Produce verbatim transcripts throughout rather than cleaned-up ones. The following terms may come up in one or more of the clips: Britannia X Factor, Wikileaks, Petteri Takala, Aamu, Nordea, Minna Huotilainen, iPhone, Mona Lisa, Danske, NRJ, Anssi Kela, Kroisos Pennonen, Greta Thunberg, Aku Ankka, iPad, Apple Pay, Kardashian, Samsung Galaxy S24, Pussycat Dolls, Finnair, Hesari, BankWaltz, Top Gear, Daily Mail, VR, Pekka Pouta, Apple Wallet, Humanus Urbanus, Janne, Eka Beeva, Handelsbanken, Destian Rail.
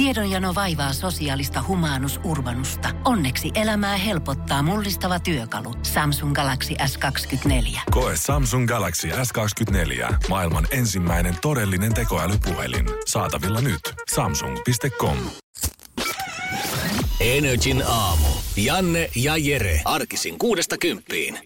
Tiedonjano vaivaa sosiaalista humanus urbanusta. Onneksi elämää helpottaa mullistava työkalu. Samsung Galaxy S kaksikymmentäneljä. Koe Samsung Galaxy S kaksikymmentäneljä. Maailman ensimmäinen todellinen tekoälypuhelin. Saatavilla nyt. Samsung piste com. N R J:n aamu. Janne ja Jere. Arkisin kuudesta kymppiin. N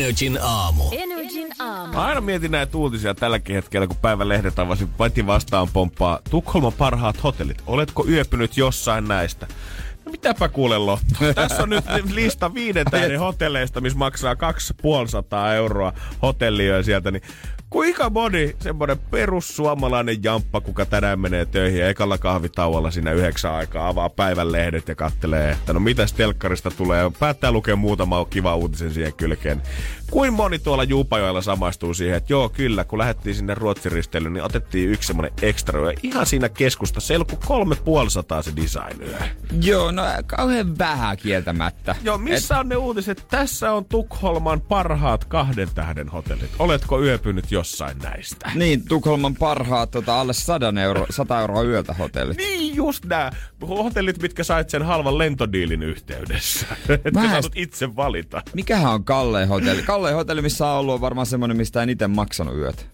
R J:n aamu. N R J:n aamu. Aina mietin näitä uutisia tälläkin hetkellä, kun päivälehdet avasin, pati vastaan pomppaa. Tukholman parhaat hotellit. Oletko yöpynyt jossain näistä? No mitäpä kuule Lotto. Tässä on nyt lista viiden tähden hotelleista, missä maksaa kaksisataaviisikymmentä euroa hotellia sieltä, niin Kuinka moni semmoinen perussuomalainen jamppa, kuka tänään menee töihin ja ekalla kahvitauolla siinä yhdeksän aikaa avaa päivän lehdet ja kattelee, että no mitäs telkkarista tulee. Päättää lukea muutama kiva uutisen siihen kylkeen. Kuin moni tuolla Juupajoella samaistuu siihen, että joo kyllä, kun lähdettiin sinne Ruotsin risteilyyn, niin otettiin yksi semmoinen ekstra. Ihan siinä keskusta selku kolme puolisataa se design. Joo, no kauhean vähän kieltämättä. Joo, missä Et... on ne uutiset? Tässä on Tukholman parhaat kahden tähden hotellit. Oletko yöpynyt jossain näistä? Niin, Tukholman parhaat tota, alle sadan euro, sata euroa yöltä hotellit. Niin, just nää hotellit, mitkä sait sen halvan lentodiilin yhteydessä. Etkö sä saanut itse valita? Mikähän on kallein hotelli? Kallein hotelli, missä on ollut, on varmaan semmoinen, mistä en itse maksanut yöt.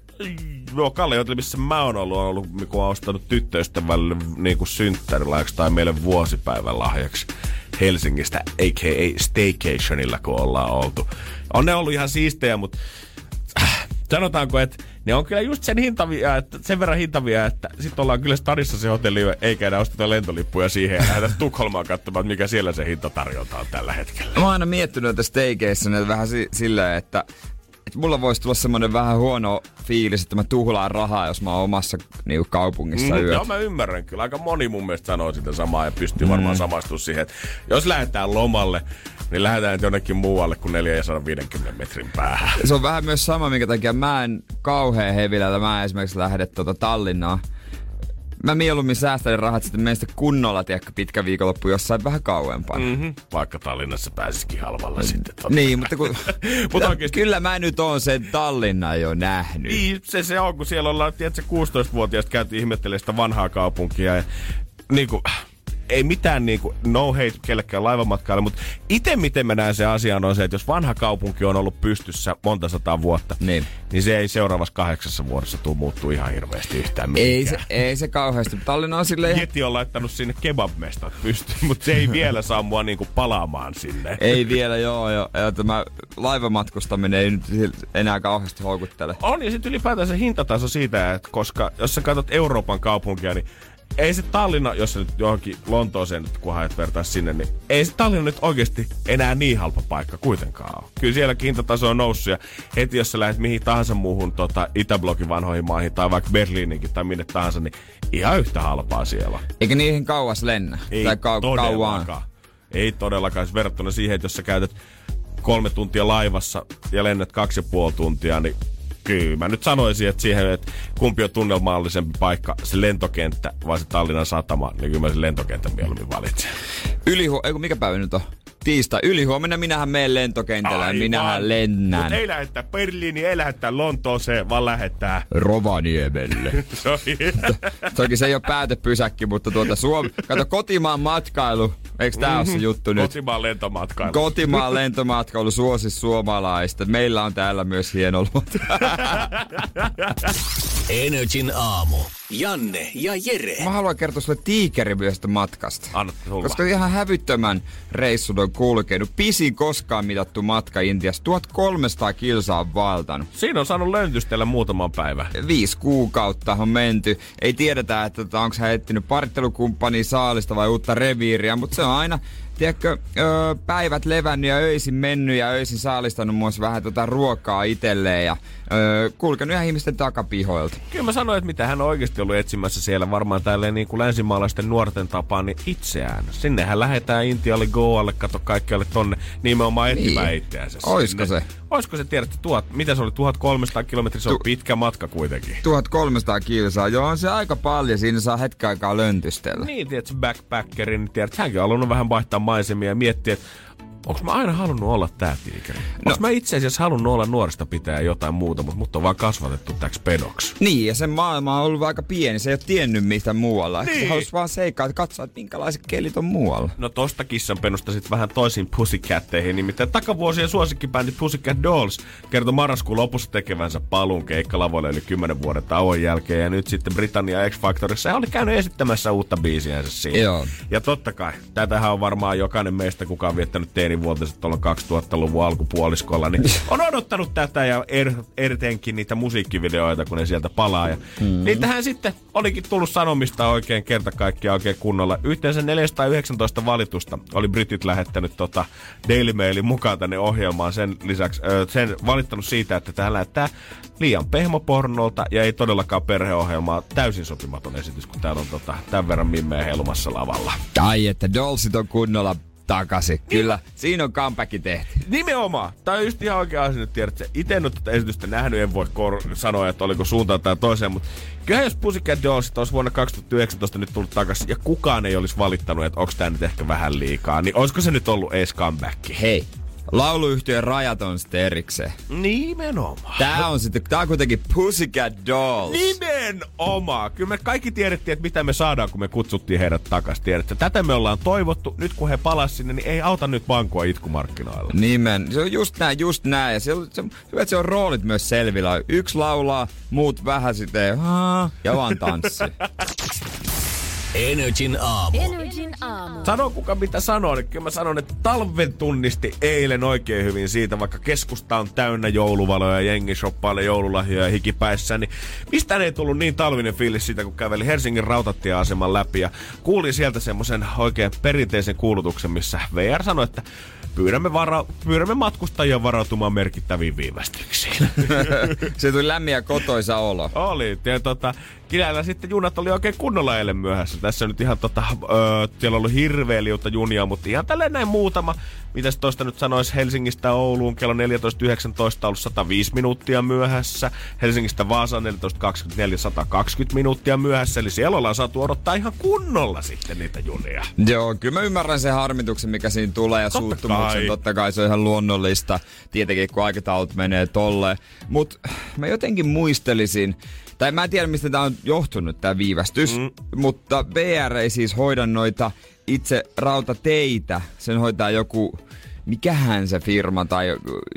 Joo, Kalle Hotelli, missä mä oon ollut, on ollut, kun oon ostanut tyttöystävälle niin kuin synttärilahjaksi tai meille vuosipäivän lahjaksi Helsingistä, a k a. Staycationilla, kun ollaan oltu. On ne ollut ihan siistejä, mutta äh, sanotaanko, että ne on kyllä just sen, hintavia, että, sen verran hintavia, että sit ollaan kyllä stadissa se hotelli, eikä enää osteta lentolippuja siihen ja lähdetään Tukholmaan katsomaan, mikä siellä se hintatarjonta on tällä hetkellä. Mä oon aina miettinyt, että Staycationilla vähän si- silleen, että että mulla voisi tulla semmoinen vähän huono fiilis, että mä tuhlaan rahaa, jos mä oon omassa niinku, kaupungissa mm, yöt. Joo, mä ymmärrän kyllä. Aika moni mun mielestä sanoo sitä samaa ja pystyy mm. varmaan samaistua siihen, että jos lähdetään lomalle, niin lähdetään jonnekin muualle kuin neljäsataaviisikymmentä metrin päähän. Se on vähän myös sama, minkä takia mä en kauhean hevilällä. Mä en esimerkiksi lähde tuota Tallinnaan. Mä mieluummin säästän rahat sitten meistä kunnolla, tiedäkö, pitkä viikonloppu jossain vähän kauempana. Mm-hmm. Vaikka Tallinnassa pääsisikin halvalla mm. sitten. Totta. Niin, mutta kun... Mut oikeasti... Kyllä mä nyt oon sen Tallinnan jo nähnyt. Niin, se, se on, kun siellä ollaan, tiedätkö, kuusitoistavuotiaista käytiin ihmettelemään sitä vanhaa kaupunkia ja niinku... Ei mitään niinku no hate kellekään laivamatkaille, mutta itse miten mä näen se asian on se, että jos vanha kaupunki on ollut pystyssä monta sataa vuotta, niin, niin se ei seuraavassa kahdeksassa vuodessa tuu muuttuu ihan hirveästi yhtään mihinkään. Ei se, ei se kauheasti. Tallinna on silleen... Jeti on laittanut sinne kebabmestat pystyyn, mutta se ei vielä saa mua niinku palaamaan sinne. Ei vielä, joo joo. Ja tämä laivamatkustaminen ei nyt enää kauheasti houkuttele. On, ja sitten ylipäätään se hintataso siitä, että koska jos sä katsot Euroopan kaupunkia, niin ei se Tallinna, jos nyt johonkin Lontooseen, kun haet vertais sinne, niin ei se Tallinna nyt oikeasti enää niin halpa paikka kuitenkaan ole. Kyllä sielläkin hintataso on noussut ja heti jos sä lähdet mihin tahansa muuhun tota, Itäblokin vanhoihin maihin tai vaikka Berliininkin tai minne tahansa, niin ihan yhtä halpaa siellä. Eikä niihin kauas lennä? Ei tai kau- kauan. Ei todellakaan. Verrattuna siihen, että jos sä käytät kolme tuntia laivassa ja lennät kaksi ja puoli tuntia, niin kyllä, mä nyt sanoisin, että siihen, että kumpi on tunnelmallisempi paikka, se lentokenttä vai se Tallinnan satama, niin kyllä mä sen lentokentän mieluummin valitsen. Ylihu... Eiku, mikä päivä nyt on? Tiistai. Ylihuomenna minähän menen lentokentällä. Aivan. Minähän lennän. Mut ei lähettää Berliiniin, ei lähettää Lontooseen, vaan lähettää... Rovaniemelle. Toki se ei ole päätepysäkki, mutta tuota Suomi... Kato, kotimaan matkailu. Eikö tää mm-hmm. ole se juttu nyt? Kotimaan lentomatkailu. Kotimaan lentomatkailu suosi suomalaista. Meillä on täällä myös hieno luonto. N R J:n aamu. Janne ja Jere. Mä haluan kertoa sulle tiikerivyöstä matkasta. Anna tulla. Koska ihan hävyttömän reissun on kulkenut. Pisin koskaan mitattu matka Intiassa. tuhatkolmesataa kilsaa on valtanut. Siinä on saanut löntystellä muutaman päivän. Viisi kuukautta on menty. Ei tiedetä, että onko hän etsinyt parittelukumppania, saalista vai uutta reviiriä, mutta se on aina... Tiedätkö, öö, päivät levännyt ja öisin mennyt ja öisin saalistanut myös vähän tota ruokaa itselleen ja öö, kulkenut ihan ihmisten takapihoilta. Kyllä mä sanoin, että mitä hän on oikeasti ollut etsimässä siellä varmaan tälleen niin kuin länsimaalaisten nuorten tapaan niin itseään. Sinnehän lähetään Intialle, Goalle, kato kaikkialle tonne nimenomaan etsimään niin itseänsä. Oisko se? Oisko se tiedätte, tuhat, mitä se oli, tuhatkolmesataa kilometriä, se on tu- pitkä matka kuitenkin. tuhatkolmesataa kilsaa, joo on se aika paljon, siinä saa hetken aikaa löntystellä. Niin, tiedätkö, backpackerin, niin tiedätkö, hänkin on halunnut vähän vaihtaa maisemia ja miettiä, että onko mä aina halunnut olla tää tiikeri? No. Onko mä itse asiassa halunnut olla nuoresta pitää jotain muuta, mutta mut on vaan kasvatettu täks pedoksi. Niin, ja sen maailma on ollut aika pieni, se ei ole tiennyt mitään muualla. Niin. Se halusi vaan seikkaa, että katsoa, että minkälaiset kelit on muualla. No tosta kissanpenusta sit vähän toisiin Pussycatteihin, nimittäin takavuosien suosikkibändi Pussycat Dolls kertoi marraskuun lopussa tekevänsä paluun keikkalavoille yli kymmenen vuoden tauon jälkeen, ja nyt sitten Britannia X Factorissa hän oli käynyt esittämässä uutta biisiänsä siinä. Joo. Ja totta kai, tätähän on varmaan jokainen meistä, kuka on viettänyt teini teinivuotiset tuolla kaksituhattaluvun alkupuoliskolla, niin on odottanut tätä ja er, ertenkin niitä musiikkivideoita, kun ne sieltä palaa. Ja mm. niitähän sitten olikin tullut sanomista oikein kerta kaikkiaan oikein kunnolla. Yhteensä neljäsataayhdeksäntoista valitusta oli britit lähettänyt tota Daily Mailin mukaan tänne ohjelmaan. Sen lisäksi ö, sen valittanut siitä, että tähän näyttää liian pehmopornolta ja ei todellakaan perheohjelmaa. Täysin sopimaton esitys, kun täällä on tota, tämän verran mimmeä helmassa lavalla. Ai, että Dollsit on kunnolla takaisin. Kyllä, niin. Siinä on comebacki tehty. Nimenomaan. Tämä on just ihan oikea asia nyt, tiedätkö? Itse en ole tätä esitystä nähnyt, en voi kor- sanoa, että oliko suuntaan tai toiseen, mutta kyllähän jos Pussycat Dollsit olisi vuonna kaksituhattayhdeksäntoista nyt tullut takaisin ja kukaan ei olisi valittanut, että onko tämä nyt ehkä vähän liikaa, niin olisiko se nyt ollut ees comebacki? Hei. Lauluyhtiön rajat on sitten erikseen. Nimenomaan. Tää on sitten, tää on kuitenkin Pussycat Dolls. Nimenomaan. Kyllä me kaikki tiedettiin, että mitä me saadaan, kun me kutsuttiin heidät takaisin. Tiedätkö? Tätä me ollaan toivottu. Nyt kun he palasivat sinne, niin ei auta nyt vankua itkumarkkinoilla. Nimen. Se on just näin, just näin. Ja se on, se, hyvä, että se on roolit myös selvillä. Yksi laulaa, muut vähän sitten haa, ja vaan tanssi. Energin aamu. Energin aamu. Sano kuka mitä sanoo, niin kyllä mä sanon, että talven tunnisti eilen oikein hyvin siitä, vaikka keskusta on täynnä jouluvaloja, jengi shoppailee joululahjoja hikipäissä, niin mistään ei tullut niin talvinen fiilis siitä, kun käveli Helsingin rautatieaseman läpi ja kuuli sieltä semmoisen oikein perinteisen kuulutuksen, missä V R sanoi, että pyydämme, varo- pyydämme matkustajia varautumaan merkittäviin viivästyksiin. Se tuli lämmin ja kotoisa olo. Oli. Ja tota, Kilällä sitten junat oli oikein kunnolla eilen myöhässä. Tässä nyt ihan tota, öö, siellä on ollut hirveä liuta junia, mutta ihan tälleen näin muutama. Mitäs toista nyt sanois Helsingistä Ouluun kello neljätoista yhdeksäntoista ollut sataviisi minuuttia myöhässä. Helsingistä Vaasaan neljätoista kaksikymmentäneljä sata kaksikymmentä minuuttia myöhässä. Eli siellä ollaan saatu odottaa ihan kunnolla sitten niitä junia. Joo, kyllä mä ymmärrän sen harmituksen, mikä siinä tulee ja totta suuttumuksen. Kai. Totta kai se on ihan luonnollista. Tietenkin kun aikataulut menee tolle. Mut mä jotenkin muistelisin, tai mä en tiedä, mistä tää on johtunut tää viivästys, mm. mutta V R ei siis hoida noita itse rautateitä. Sen hoitaa joku, mikähän se firma tai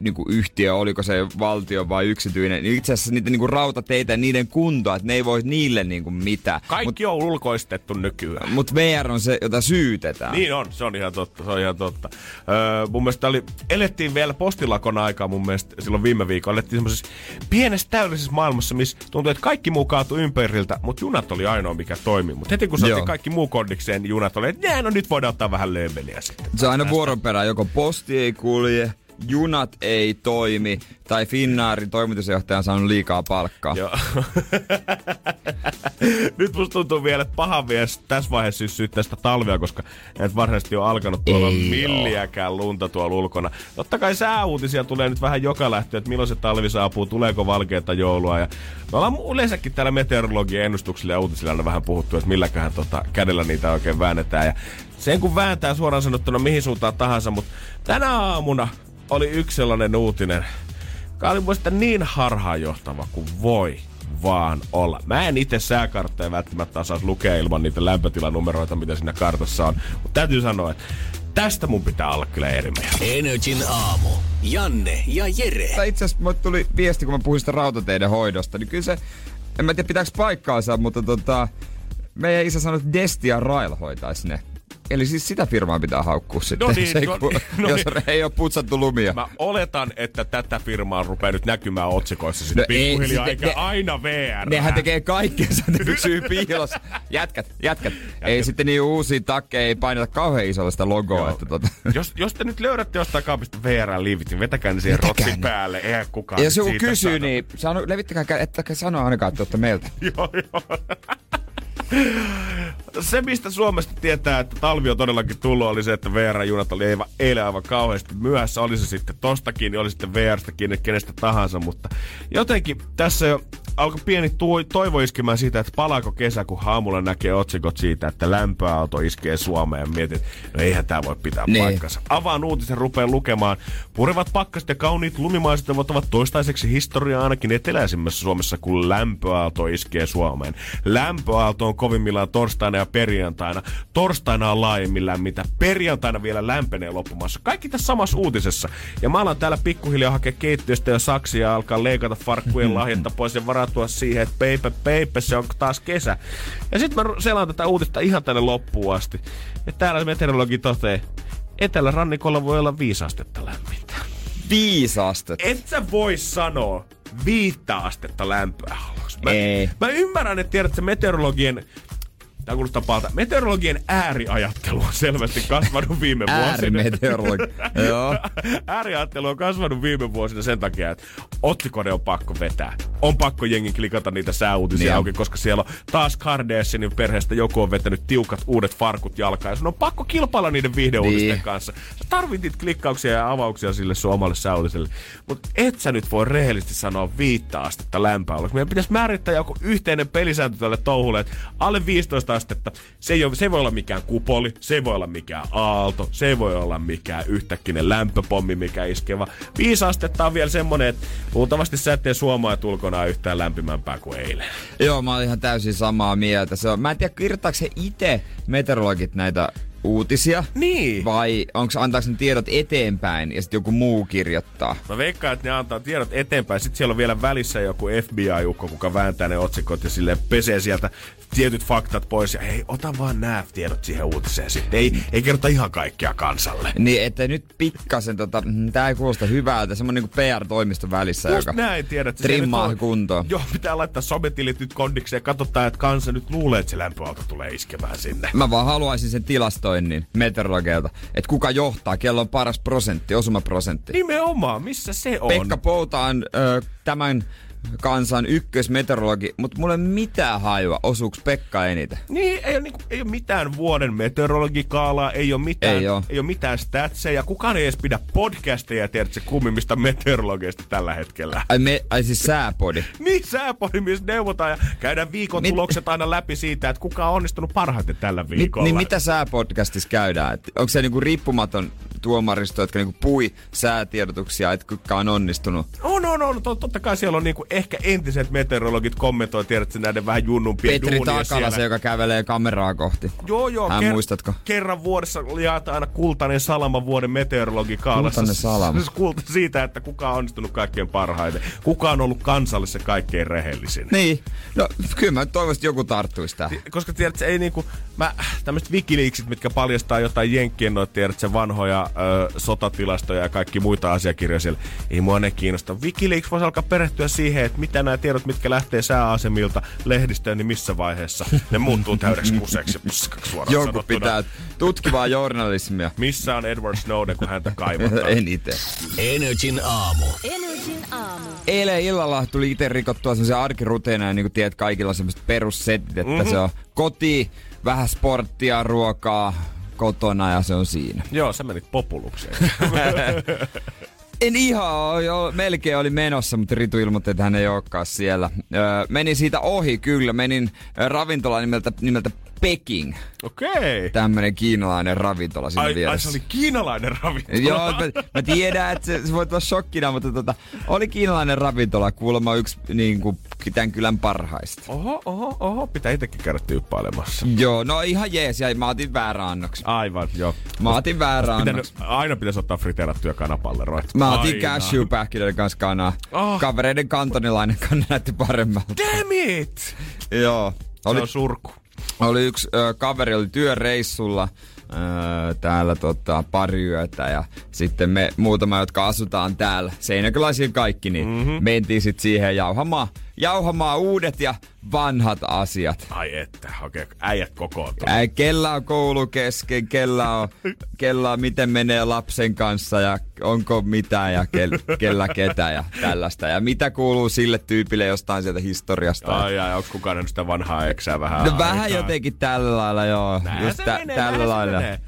niinku yhtiö, oliko se valtio vai yksityinen. Itse asiassa niitä niinku rautateitä ja niiden kuntoa, että ne ei voi niille niinku mitään. Kaikki mut, on ulkoistettu nykyään. Mutta V R on se, jota syytetään. Niin on, se on ihan totta, se on ihan totta. Öö, mun mielestä oli, elettiin vielä postilakon aikaa mun mielestä silloin viime viikolla. Elettiin semmoisessa pienessä täydellisessä maailmassa, missä tuntui, että kaikki muu kaatui ympäriltä, mutta junat oli ainoa, mikä toimi. Mutta heti kun saatiin kaikki muu kondikseen, niin junat oli, että no nyt voidaan ottaa vähän lööbeliä sitten. Se on aina vuoron perään, joko post- Posti ei kulje, junat ei toimi, tai Finnairin toimitusjohtaja on saanut liikaa palkkaa. Joo. Nyt musta tuntuu vielä, että paha vielä tässä vaiheessa syssyy tästä talvea, koska näitä varsinaisesti on alkanut tuolla ei milliäkään oo. Lunta tuolla ulkona. Totta kai sääuutisia tulee nyt vähän joka lähtöön, että milloin se talvi saapuu, tuleeko valkeita joulua. Ja me ollaan yleensäkin täällä meteorologian ennustuksilla ja uutisilla vähän puhuttu, että milläköhän tota kädellä niitä oikein väännetään. Ja sen kun vääntää suoraan sanottuna mihin suuntaan tahansa, mutta tänä aamuna oli yksi sellainen uutinen, joka oli muista niin harhaanjohtava kuin voi vaan olla. Mä en itse sääkarttoja välttämättä osaa lukea ilman niitä lämpötilanumeroita, mitä siinä kartassa on. Mutta täytyy sanoa, että tästä mun pitää olla kyllä eri mieltä. Energin aamu. Janne ja Jere. Itse asiassa mulle tuli viesti, kun mä puhuin sitä rautateiden hoidosta. Niin kyllä se, en mä tiedä pitääkö paikkaansa, mutta tota, meidän isä sanoi, että Destian Rail hoitaisi ne. Eli siis sitä firmaa pitää haukkua sitten, no niin, se, no, kun, no jos niin. Ei ole putsattu lumia. Mä oletan, että tätä firmaa rupeaa nyt näkymään otsikoissa sitten no pikkuhiljaa, eikä ne, aina V R. Nehän tekee kaikkensa, ne pysyy piilossa. Jätkät, jätkät. Jätkät. Ei sitten niin uusia takkeja, ei paineta kauhean isolla sitä logoa. Että tota. jos, jos te nyt löydätte jostain kaapista V R-liivit, niin vetäkää ne siihen vetäkään rotsin päälle. Eihän kukaan ja siitä kysyy, sano. Niin sano, levittäkää, ettäkää sanoa ainakaan, että olette meiltä. Joo, joo. Se, mistä Suomesta tietää, että talvi on todellakin tullut, oli se, että V R-junat oli eilen aivan kauheasti myöhässä. Oli se sitten tostakin, niin oli sitten V R:stäkin, kenestä tahansa, mutta jotenkin tässä jo alkoi pieni toivo iskemään siitä, että palaako kesä, kun aamulla näkee otsikot siitä, että lämpöaalto iskee Suomeen. Mietin, no eihän tää voi pitää niin paikkansa. Avaan uutisen, rupean lukemaan. Purevat pakkaset ja kauniit lumimaiset ovat toistaiseksi historiaa ainakin eteläisimmässä Suomessa, kun lämpöaalto iskee Suomeen. Lämpöaalto on kovimmillaan torstaina ja perjantaina. Torstaina on laajemmin lämmintä. Perjantaina vielä lämpenee loppumassa. Kaikki tässä samassa uutisessa. Ja mä alan täällä pikkuhiljaa hakea keittiöstä ja saksia ja alkaa leikata farkkujen lahjetta pois ja varautua siihen, että peipä, peipä, se on taas kesä. Ja sit mä selaan tätä uutista ihan tänne loppuun asti. Ja täällä meteorologi toteaa, Etelärannikolla voi olla viisi astetta lämmintä. Viisi astetta? Et sä voi sanoa viittä astetta lämpöä haluaksi. Mä, mä ymmärrän, että tiedät, että meteorologien... Tämä kuulostaa pahalta. Meteorologien ääriajattelu on selvästi kasvanut viime vuosina. Äärimeteorologi. Joo. Ääriajattelu on kasvanut viime vuosina sen takia, että otsikone on pakko vetää. On pakko jengin klikata niitä sääuutisia auki, koska siellä on taas Kardashianin perheestä joku on vetänyt tiukat uudet farkut jalkaan. Ja sun on pakko kilpailla niiden viihdeuutisten niin. kanssa. Sä tarvit niitä klikkauksia ja avauksia sille sun omalle sääuutiselle. Mutta et sä nyt voi rehellisesti sanoa viittä astetta lämpää. Meidän pitäisi määrittää joku yhteinen pelisääntö tälle touhulle, että alle viisitoista astetta. Se ei, ole, se ei voi olla mikään kupoli, se ei voi olla mikään aalto, se ei voi olla mikään yhtäkkinen lämpöpommi, mikä iskeva. Viisi astetta on vielä semmonen, että luultavasti sä ettei suomaa tulkona yhtään lämpimämpää kuin eilen. Joo, mä oon ihan täysin samaa mieltä. Se on, mä en tiedä, kirjoittaako he itse meteorologit näitä uutisia? Niin. Vai onko antaako ne tiedot eteenpäin ja sitten joku muu kirjoittaa? Mä veikkaan, että ne antaa tiedot eteenpäin. Sitten siellä on vielä välissä joku F B I-ukko, kuka vääntää ne otsikot ja silleen pesee sieltä tietyt faktat pois. Ja hei, ota vaan nää tiedot siihen uutiseen sitten. Ei, ei kerrota ihan kaikkea kansalle. Niin, että nyt pikkasen tota, tää ei kuulosta hyvältä. Semmoinen niin kuin P R-toimiston välissä, just joka näin, tiedät, trimmaa kuntoon. Joo, pitää laittaa sometilit nyt kondikseen ja katsotaan, että kansa nyt luulee, että se lämpöaalto tulee iskemään sinne. Mä vaan haluaisin sen tilastoon. Niin, meteorologeilta, että kuka johtaa, kello on paras prosentti, osumaprosentti. Nimenomaan, missä se on? Pekka Pouta on ö, tämän kansan ykkösmeteorologi, mutta mulla ei mitään hajua, osuuks Pekka eniten. Niin, ei ole, niin kuin, ei ole mitään vuoden meteorologikaalaa, ei ole mitään, ei ole. Ei ole mitään statseja, kukaan ei edes pidä podcasteja, tiedät se kummimmista meteorologeista tällä hetkellä. Ai, me, ai siis sääpodi. Niin, sääpodi, missä neuvotaan ja käydään viikon mit... tulokset aina läpi siitä, että kuka on onnistunut parhaiten tällä viikolla. Mit, niin mitä sääpodcastissa käydään? Et onko se niinku riippumaton tuomaristo, jotka niinku pui säätiedotuksia, että kuka on onnistunut? On, on, on. Totta kai siellä on niinku ehkä entiset meteorologit kommentoi, tiedätkö, näiden vähän junnumpia duunia siellä. Petteri Takala, se, joka kävelee kameraa kohti. Joo, joo. Hän ker- muistatko? Kerran vuodessa jaetaan aina kultainen salama vuoden meteorologikaalassa. Kultainen salama. Kulta siitä, että kuka on onnistunut kaikkein parhaiten. Kuka on ollut kansallisessa kaikkein rehellisin. Niin. No, kyllä mä toivoisin, joku tarttuisi tähän. Koska tiedätkö, ei niinku... Mä, tämmöiset Wikileaksit, mitkä paljastaa jotain jenkkien noita, tiedätkö, vanhoja ö, sotatilastoja ja kaikki muita asiakirjoja siellä. Ei mua ne kiinnosta. Wikileaks voisi alkaa perehtyä siihen, että mitä nämä tiedot, mitkä lähtee sääasemilta lehdistöön, niin missä vaiheessa ne muuttuu täydeksi kuseksi. Joku pitää tutkivaa journalismia. Missä on Edward Snowden, kun häntä kaivataan? Eniten. N R J:n aamu. N R J:n aamu. Eilen illalla tuli itse rikottua semmoisia arkiruteeneja, niin kuin tiedät, kaikilla on semmoiset perussetit, että mm-hmm. se on koti, vähän sporttia, ruokaa kotona ja se on siinä. Joo, sä menit populukseen. En ihan, jo, melkein oli menossa, mutta Ritu ilmoitti, että hän ei olekaan siellä. Öö, menin siitä ohi kyllä, menin ravintolaan nimeltä, nimeltä Peking. Okei. Tämmönen kiinalainen ravintola siinä ai, vieressä. Ai se oli kiinalainen ravintola? Joo, mä, mä tiedän, että se, se voi olla shokkina, mutta tota, oli kiinalainen ravintola, kuulemma yksi niin kuin, tämän kylän parhaista. Oho, oho, oho, pitää itsekin käydä tyyppailemassa. Joo, no ihan jees, ja mä otin väärän annoksi. Aivan, joo. Mä otin väärän annoksi. Aina pitäisi ottaa friteerattuja kanapalleroita. Mä otin cashew-pähkinöiden kanssa kanaa. Oh. Kavereiden kantonilainen kanna näytti paremmalta. Damn it! Joo. Oli, se on surku. Oli yksi ö, kaveri, oli työreissulla ö, täällä tota, pari yötä ja sitten me muutama, jotka asutaan täällä, seinäköläisiä kaikki, niin mm-hmm. mentiin sitten siihen jauhamaan, jauhamaan uudet ja vanhat asiat. Ai että, okei, okay. Äijät kokoontuu. Ää, kella on koulu kesken, kella on, kella on miten menee lapsen kanssa ja onko mitään ja ke, kella ketä ja tällaista. Ja mitä kuuluu sille tyypille jostain sieltä historiasta. Ai ai, onko kukaan nähnyt sitä vanhaa eksää vähän? No vähän aikaa. Jotenkin tällä lailla, joo. Näin se tä- menee, tällä lailla. Menee.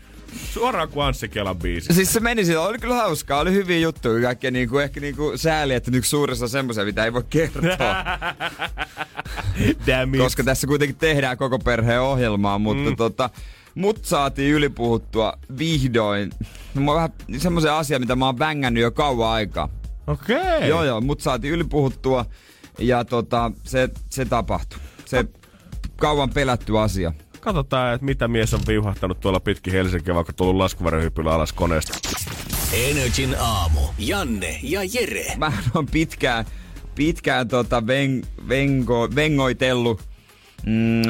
Suoraan kuin Anssi Kelan biisi. Siis se meni sillä, oli kyllä hauskaa, oli hyviä juttuja. Kaikkea niinku, ehkä niinku sääli, että nyt suurissa on semmoisia, mitä ei voi kertoa. Koska tässä kuitenkin tehdään koko perheen ohjelmaa, mutta mm. tota, mut saatiin ylipuhuttua vihdoin. Mä vähän semmoisen asian, mitä mä oon vängännyt jo kauan aikaa. Okei. Okay. Joo joo, mut saatiin ylipuhuttua ja tota, se, se tapahtui. Se kauan pelätty asia. Katsotaan, että mitä mies on viuhahtanut tuolla pitkin Helsinkiä, vaikka tullut laskuvarjohyppyllä alas koneesta. N R J:n aamu. Janne ja Jere. Mä oon pitkään, pitkään tota veng, vengo, vengoitellut mm,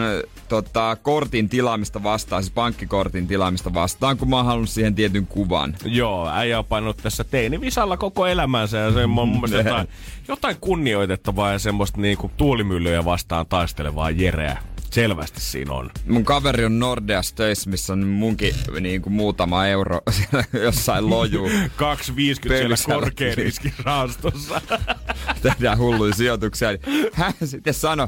tota, kortin tilaamista vastaan, siis pankkikortin tilaamista vastaan, kun mä oon halunnut siihen tietyn kuvan. Joo, äijä on painanut tässä teinivisalla koko elämänsä ja se on mun mielestä jotain, jotain kunnioitettavaa ja semmoista niinku tuulimyllyjä vastaan taistelevaa jereä. Selvästi siinä on. Mun kaveri on Nordeassa töissä, missä on munkin niin kuin muutama euro siellä jossain lojuu. kaksi viisikymmentä siellä korkean riskin rahastossa. Tehdään hulluja sijoituksia. Hän sitten sanoi,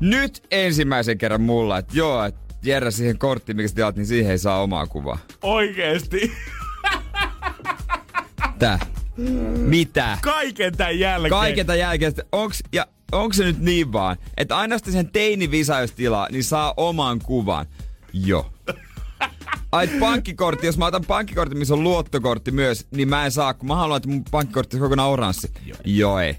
nyt ensimmäisen kerran mulla, että joo, että Jerrä siihen korttiin, mikä sä tilat, niin siihen ei saa omaa kuvaa. Oikeesti? Tää? Mitä? Kaiken tän jälkeen. Kaiken tän jälkeen. Onks... Ja, onko se nyt niin vaan, että aina sitten sen teinivisa, jos tilaa, niin saa oman kuvan? Joo. Ai pankkikortti, jos mä otan pankkikortti, missä on luottokortti myös, niin mä en saa, kun mä haluan, että mun pankkikortti on kokonaan oranssi. Joo. Joo ei.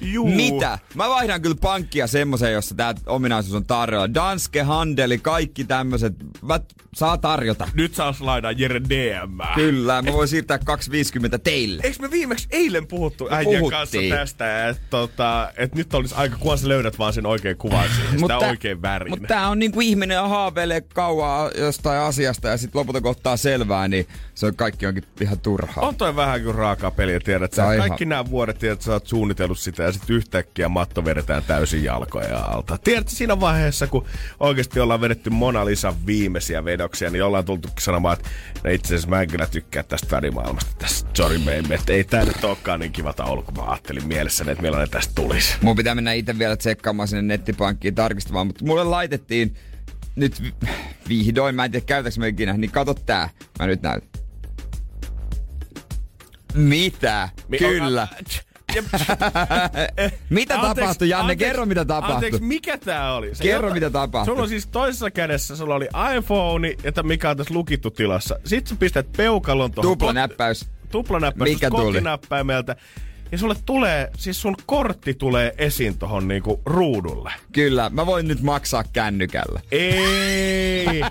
Juu. Mitä? Mä vaihdan kyllä pankkia semmoseen, jossa tää ominaisuus on tarjolla. Danske, Handeli, kaikki tämmöset. Mä saa tarjota. Nyt saa slaidaa Jere D M. Kyllä, mä voin siirtää kaksi viisikymmentä teille. Eiks me viimeksi eilen puhuttu äijän kanssa tästä, että tota, et nyt olis aika, kun sä löydät vaan sen oikein kuvan siihen, sitä oikein värin. Mut tää on niinku ihminen haaveilee kauaa jostain asiasta ja sit lopulta kohtaa selvää, niin se on kaikki onkin ihan turhaa. On toi vähän kuin raakaa peliä, tiedät sä. Kaikki ihan... nämä vuodet, tiedät, sä oot suunnitellut sitä. Ja sitten yhtäkkiä matto vedetään täysin jalkoja alta. Tiedätkö, siinä vaiheessa, kun oikeasti ollaan vedetty Mona Lisan viimeisiä vedoksia, niin ollaan tultu sanomaan, että itse asiassa mä en kyllä tykkää tästä värimaailmasta. Tästä. Sorry, me emme. Ei tää nyt olekaan niin kiva taulu, kun mä ajattelin mielessäni, että millainen tästä tulisi. Mun pitää mennä itse vielä tsekkaamaan sinne nettipankkiin tarkistamaan, mutta mulle laitettiin nyt vihdoin, mä en tiedä käytäks mä ikinä, niin kato tää. Mä nyt näytän. Mitä? Mi- kyllä. On... Mitä anteeksi, tapahtui, Janne? Anteeksi, kerro, mitä tapahtui. Anteeksi, mikä tää oli? Se kerro, jota, mitä tapahtui. Sulla on siis toisessa kädessä, sulla oli iPhone, että mikä on tässä lukittu tilassa. Sitten sä pistät peukalon tuohon. Tuplanäppäys. Tuplanäppäys, mikä tuli? Kotinäppäimeltä. Ja sulle tulee, siis sun kortti tulee esiin tohon niinku ruudulle. Kyllä, mä voin nyt maksaa kännykällä. Ei,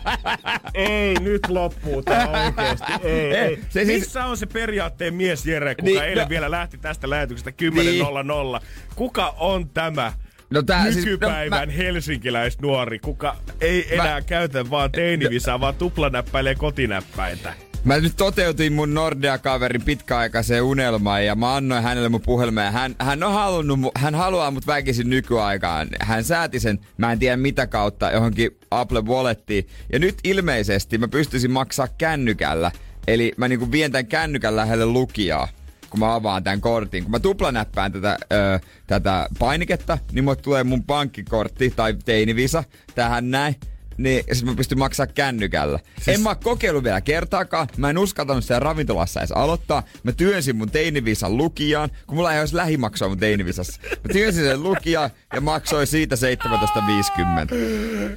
ei, nyt loppuu tää oikeesti. Ei, ei, ei. Se siis... Missä on se periaatteen mies Jere, kuka niin, eilen no... vielä lähti tästä lähetyksestä kymmenen nolla nolla? Niin. Kuka on tämä? No tää, nykypäivän siis, no, mä... helsinkiläisnuori, kuka ei enää mä... käytä vaan teinivisaa, vaan tuplanäppäilee kotinäppäintä. Mä nyt toteutin mun Nordea-kaverin pitkäaikaiseen unelmaan ja mä annoin hänelle mun puhelimeen. Hän, hän on halunnut, hän haluaa mut väkisin nykyaikaan. Hän sääti sen, mä en tiedä mitä kautta, johonkin Apple Wallettiin. Ja nyt ilmeisesti mä pystyisin maksaa kännykällä. Eli mä niinku vien tän kännykän lähelle lukijaa, kun mä avaan tän kortin. Kun mä tuplanäppään tätä, öö, tätä painiketta, niin mulle tulee mun pankkikortti tai teinivisa. Tähän näin. Niin, ja sit mä pystyn maksaa kännykällä. Siis... En mä oo kokeillut vielä kertaakaan. Mä en uskaltanut sitä ravintolassa edes aloittaa. Mä työnsin mun teinivisan lukijaan, kun mulla ei ois lähimaksua mun teinivisassa. Mä työnsin sen lukijaan ja maksoin siitä seitsemäntoista viisikymmentä.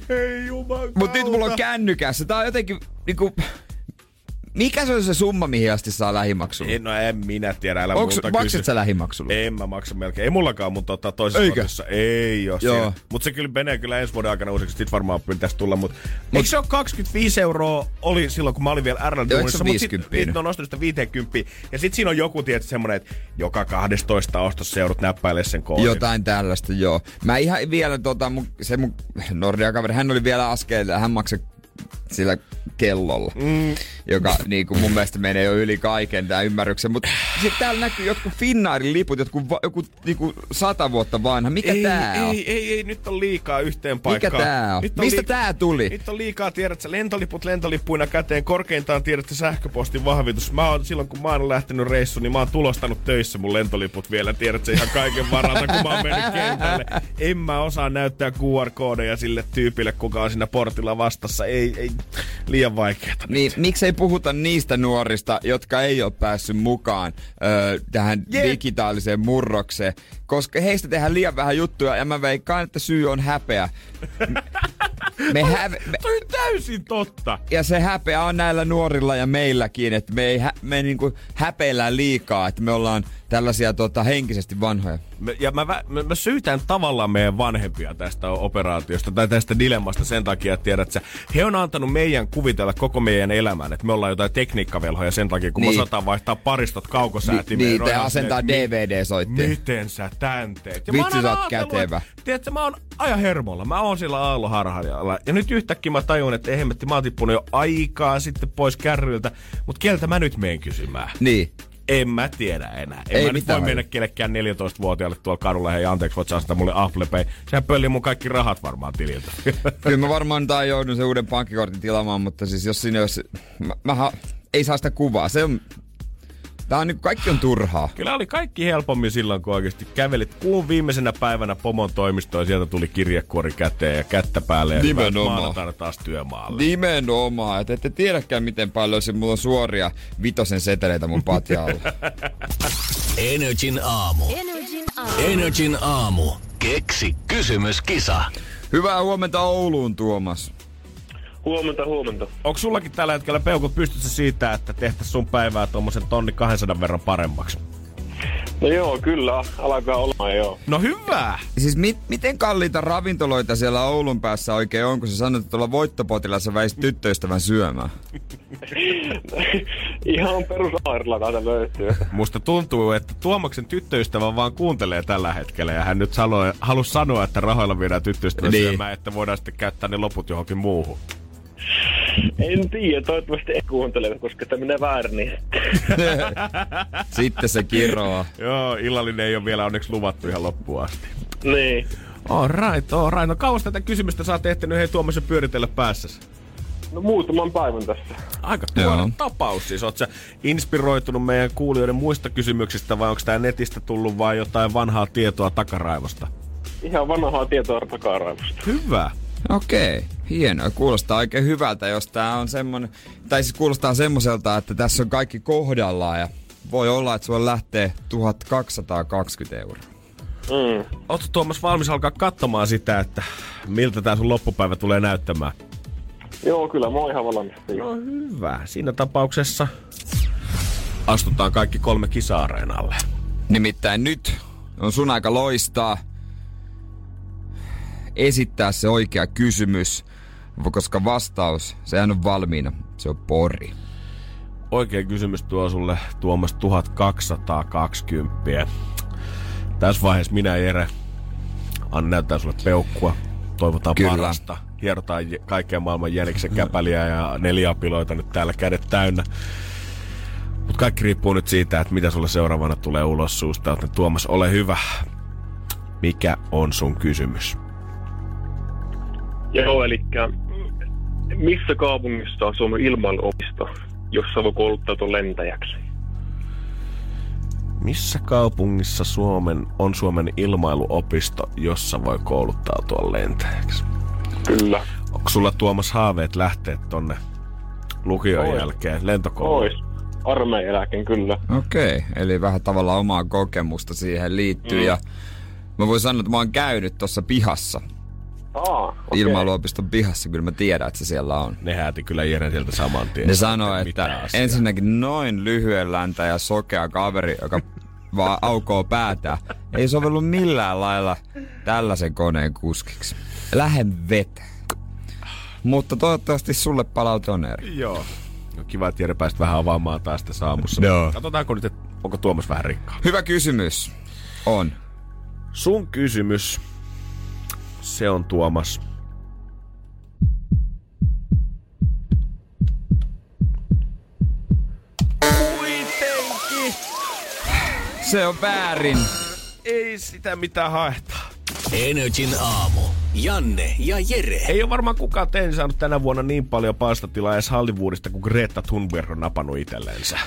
Ei jumakauta. Mut nyt mulla on kännykässä. Tää on jotenkin niinku... Mikä se on se summa, mihin asti saa lähimaksulla? En, no en minä tiedä, älä Onks, multa maksat sä lähimaksulla? En mä maksa melkein. Ei mullakaan, mutta ottaa toisessa kohdassa. Ei oo siinä. Mut se kyllä menee kyllä ensi vuoden aikana uusiksi. Sit varmaan pitäis tulla, mut... mut eikö se oo kaksikymmentäviisi euroa oli silloin, kun mä olin vielä R L-duunissa? Mut sit nyt on nostanut sitä viisikymmentä. Ja sit siinä on joku, tiedät, semmonen, että joka kahdestoista ostosseudut näppäilee sen koodin. Jotain tällaista, joo. Mä ihan vielä tota, mun, se mun Nordea-kaveri, hän oli vielä askeilla, hän maksoi sillä kellolla, mm. joka niin kuin mun mielestä menee jo yli kaiken tää ymmärryksen. Mutta sitten täällä näkyy jotkut Finnairin liput, jotkut va- joku niinku sata vuotta vanha. Mikä ei, tää ei, on? Ei, ei, ei, nyt on liikaa yhteen paikkaan. Mikä tää on? Mistä liik- tää tuli? Nyt on liikaa, tiedät sä, lentoliput lentolippuina käteen. Korkeintaan tiedät sä sähköpostin vahvitus. Mä oon silloin, kun mä oon lähtenyt reissuun, niin mä oon tulostanut töissä mun lentoliput vielä. Tiedät sä ihan kaiken varalta, kun mä oon mennyt kentälle. En mä osaa näyttää Q R-koodeja sille tyypille, kuka on siinä portilla vastassa. Ei, ei. Liian vaikeeta nyt. Niin, miksei puhuta niistä nuorista, jotka ei ole päässyt mukaan öö, tähän yeah. digitaaliseen murrokseen, koska heistä tehdään liian vähän juttuja ja mä veikkaan, että syy on häpeä. Me häve- me... Toi on täysin totta. Ja se häpeä on näillä nuorilla ja meilläkin, että me ei hä- me niinku häpeillään liikaa, että me ollaan tällaisia tota, henkisesti vanhoja. Ja mä, mä, mä syytän tavallaan meidän vanhempia tästä operaatiosta tai tästä dilemmasta sen takia, että tiedät sä, he on antanut meidän kuvitella koko meidän elämään, että me ollaan jotain tekniikkavelhoja sen takia, kun niin. me osataan vaihtaa paristot kaukosäätimeen. Niin, tai asentaa D V D-soittiin. Miten sä tän teet? Ja vitsi, sä oot kätevä. Tiedätkö, mä oon ajan hermolla, mä oon sillä aalloharhajalla. Ja nyt yhtäkkiä mä tajun, että ehemmetti, mä oon tippunut jo aikaa sitten pois kärryltä, mutta keltä mä nyt menen kysymään? Niin. En mä tiedä enää. En Ei mä nyt voi mennä kellekään neljätoistavuotiaalle tuolla kadulla. Hei, anteeksi, voit saada mulle Apple Pay. Sehän pöllii mun kaikki rahat varmaan tililtä. Kyllä mä varmaan tai joudun sen uuden pankkikortin tilaamaan, mutta siis jos siinä olisi... Mä, mä ha... Ei saa sitä kuvaa. Se on... Tää on niinku, kaikki on turhaa. Kyllä oli kaikki helpommin silloin, kun oikeesti kävelit kuun viimeisenä päivänä pomon toimistoon. Sieltä tuli kirjekuori käteen ja kättä päälle ja maanantaina taas työmaalle. Nimenomaan. Et ette tiedäkään, miten paljon se mulla on suoria vitosen seteleitä mun patja alla. N R J:n aamu. N R J:n aamu. N R J:n aamu. Keksi kysymyskisa. Hyvää huomenta Ouluun, Tuomas. Huomenta, huomenta. Onko sullakin tällä hetkellä peukut pystyssä siitä, että tehtäisiin sun päivää tuommoisen tonni kahdensadan verran paremmaksi? No joo, kyllä. Alkaa olla joo. No hyvä! Siis mit, miten kalliita ravintoloita siellä Oulun päässä oikein on, kun sä sanot, että tuolla voittopotilla sä väisit tyttöystävän syömään? Ihan perusaarilla täältä löytyy. Musta tuntuu, että Tuomaksen tyttöystävä vaan kuuntelee tällä hetkellä ja hän nyt halusi sanoa, että rahoilla viedään tyttöystävän niin. syömään, että voidaan sitten käyttää ne loput johonkin muuhun. En tiedä, toivottavasti ei kuuntele, koska tämä menee väärin. Sitten se kiroaa. Joo, illallinen ei ole vielä onneksi luvattu ihan loppuun asti. Niin. Alright, alright. No kauas tätä kysymystä sä oot ehtinyt, hei Tuomas, jo pyöritellä päässäsi. No muutaman päivän tässä. Aika tuore tapaus siis. Oot sä inspiroitunut meidän kuulijoiden muista kysymyksistä vai onko tää netistä tullut vai jotain vanhaa tietoa takaraivosta? Ihan vanhaa tietoa takaraivosta. Hyvä. Okei, hienoa. Kuulostaa oikein hyvältä, jos tää on semmonen, tai siis kuulostaa semmoselta, että tässä on kaikki kohdallaan ja voi olla, että sulla lähtee tuhatkaksisataakaksikymmentä euroa. Mm. Ootko Tuomas valmis alkaa katsomaan sitä, että miltä tää sun loppupäivä tulee näyttämään? Joo, kyllä, mä oon ihan valmis. No hyvä. Siinä tapauksessa astutaan kaikki kolme kisa-areenalle. Nimittäin nyt on sun aika loistaa. Esittää se oikea kysymys, koska vastaus, sehän on valmiina, se on Pori. Oikea kysymys tuo sulle, Tuomas, tuhatkaksisataakaksikymmentä. Tässä vaiheessa minä, Jere, annan näyttää sulle peukkua, toivotaan Kyllä. parasta. Hierotaan kaikkea maailman jäniksen käpäliä ja neliapiloita nyt täällä kädet täynnä. Mutta kaikki riippuu nyt siitä, että mitä sulle seuraavana tulee ulos suusta. Joten Tuomas, ole hyvä. Mikä on sun kysymys? Joo, eli missä kaupungissa on Suomen ilmailuopisto, jossa voi kouluttautua lentäjäksi? Missä kaupungissa Suomen, on Suomen ilmailuopisto, jossa voi kouluttautua lentäjäksi? Kyllä. Onko sulla, Tuomas, haaveet lähteet tonne lukion Ois. jälkeen lentokouluun? Ois. Armeijan jälkeen, kyllä. Okei, okay. Eli vähän tavallaan omaa kokemusta siihen liittyy. Mm. Ja mä voin sanoa, että mä oon käynyt tuossa pihassa. Aa, okay. Ilmailuopiston pihassa, kyllä mä tiedän, että se siellä on. Ne hääti kyllä Jeren sieltä saman tien. Ne sanoo, että ensinnäkin noin lyhyen läntä ja sokea kaveri, joka vaan aukoo päätä, ei sovellu millään lailla tällaisen koneen kuskiksi. Lähde vetä. Mutta toivottavasti sulle palaute on eri. Joo. No kiva, että Jere pääsit vähän avaamaan taas tässä aamussa. No. Katsotaanko nyt, että onko Tuomas vähän rikkaa. Hyvä kysymys. On. Sun kysymys... Se on, Tuomas. Kuitenkin! Se on väärin. Ei sitä mitään haetaan. N R J:n aamu. Janne ja Jere. Ei ole varmaan kukaan tein saanut tänä vuonna niin paljon palstatilaa edes Hollywoodista, kun Greta Thunberg on napannut itsellensä.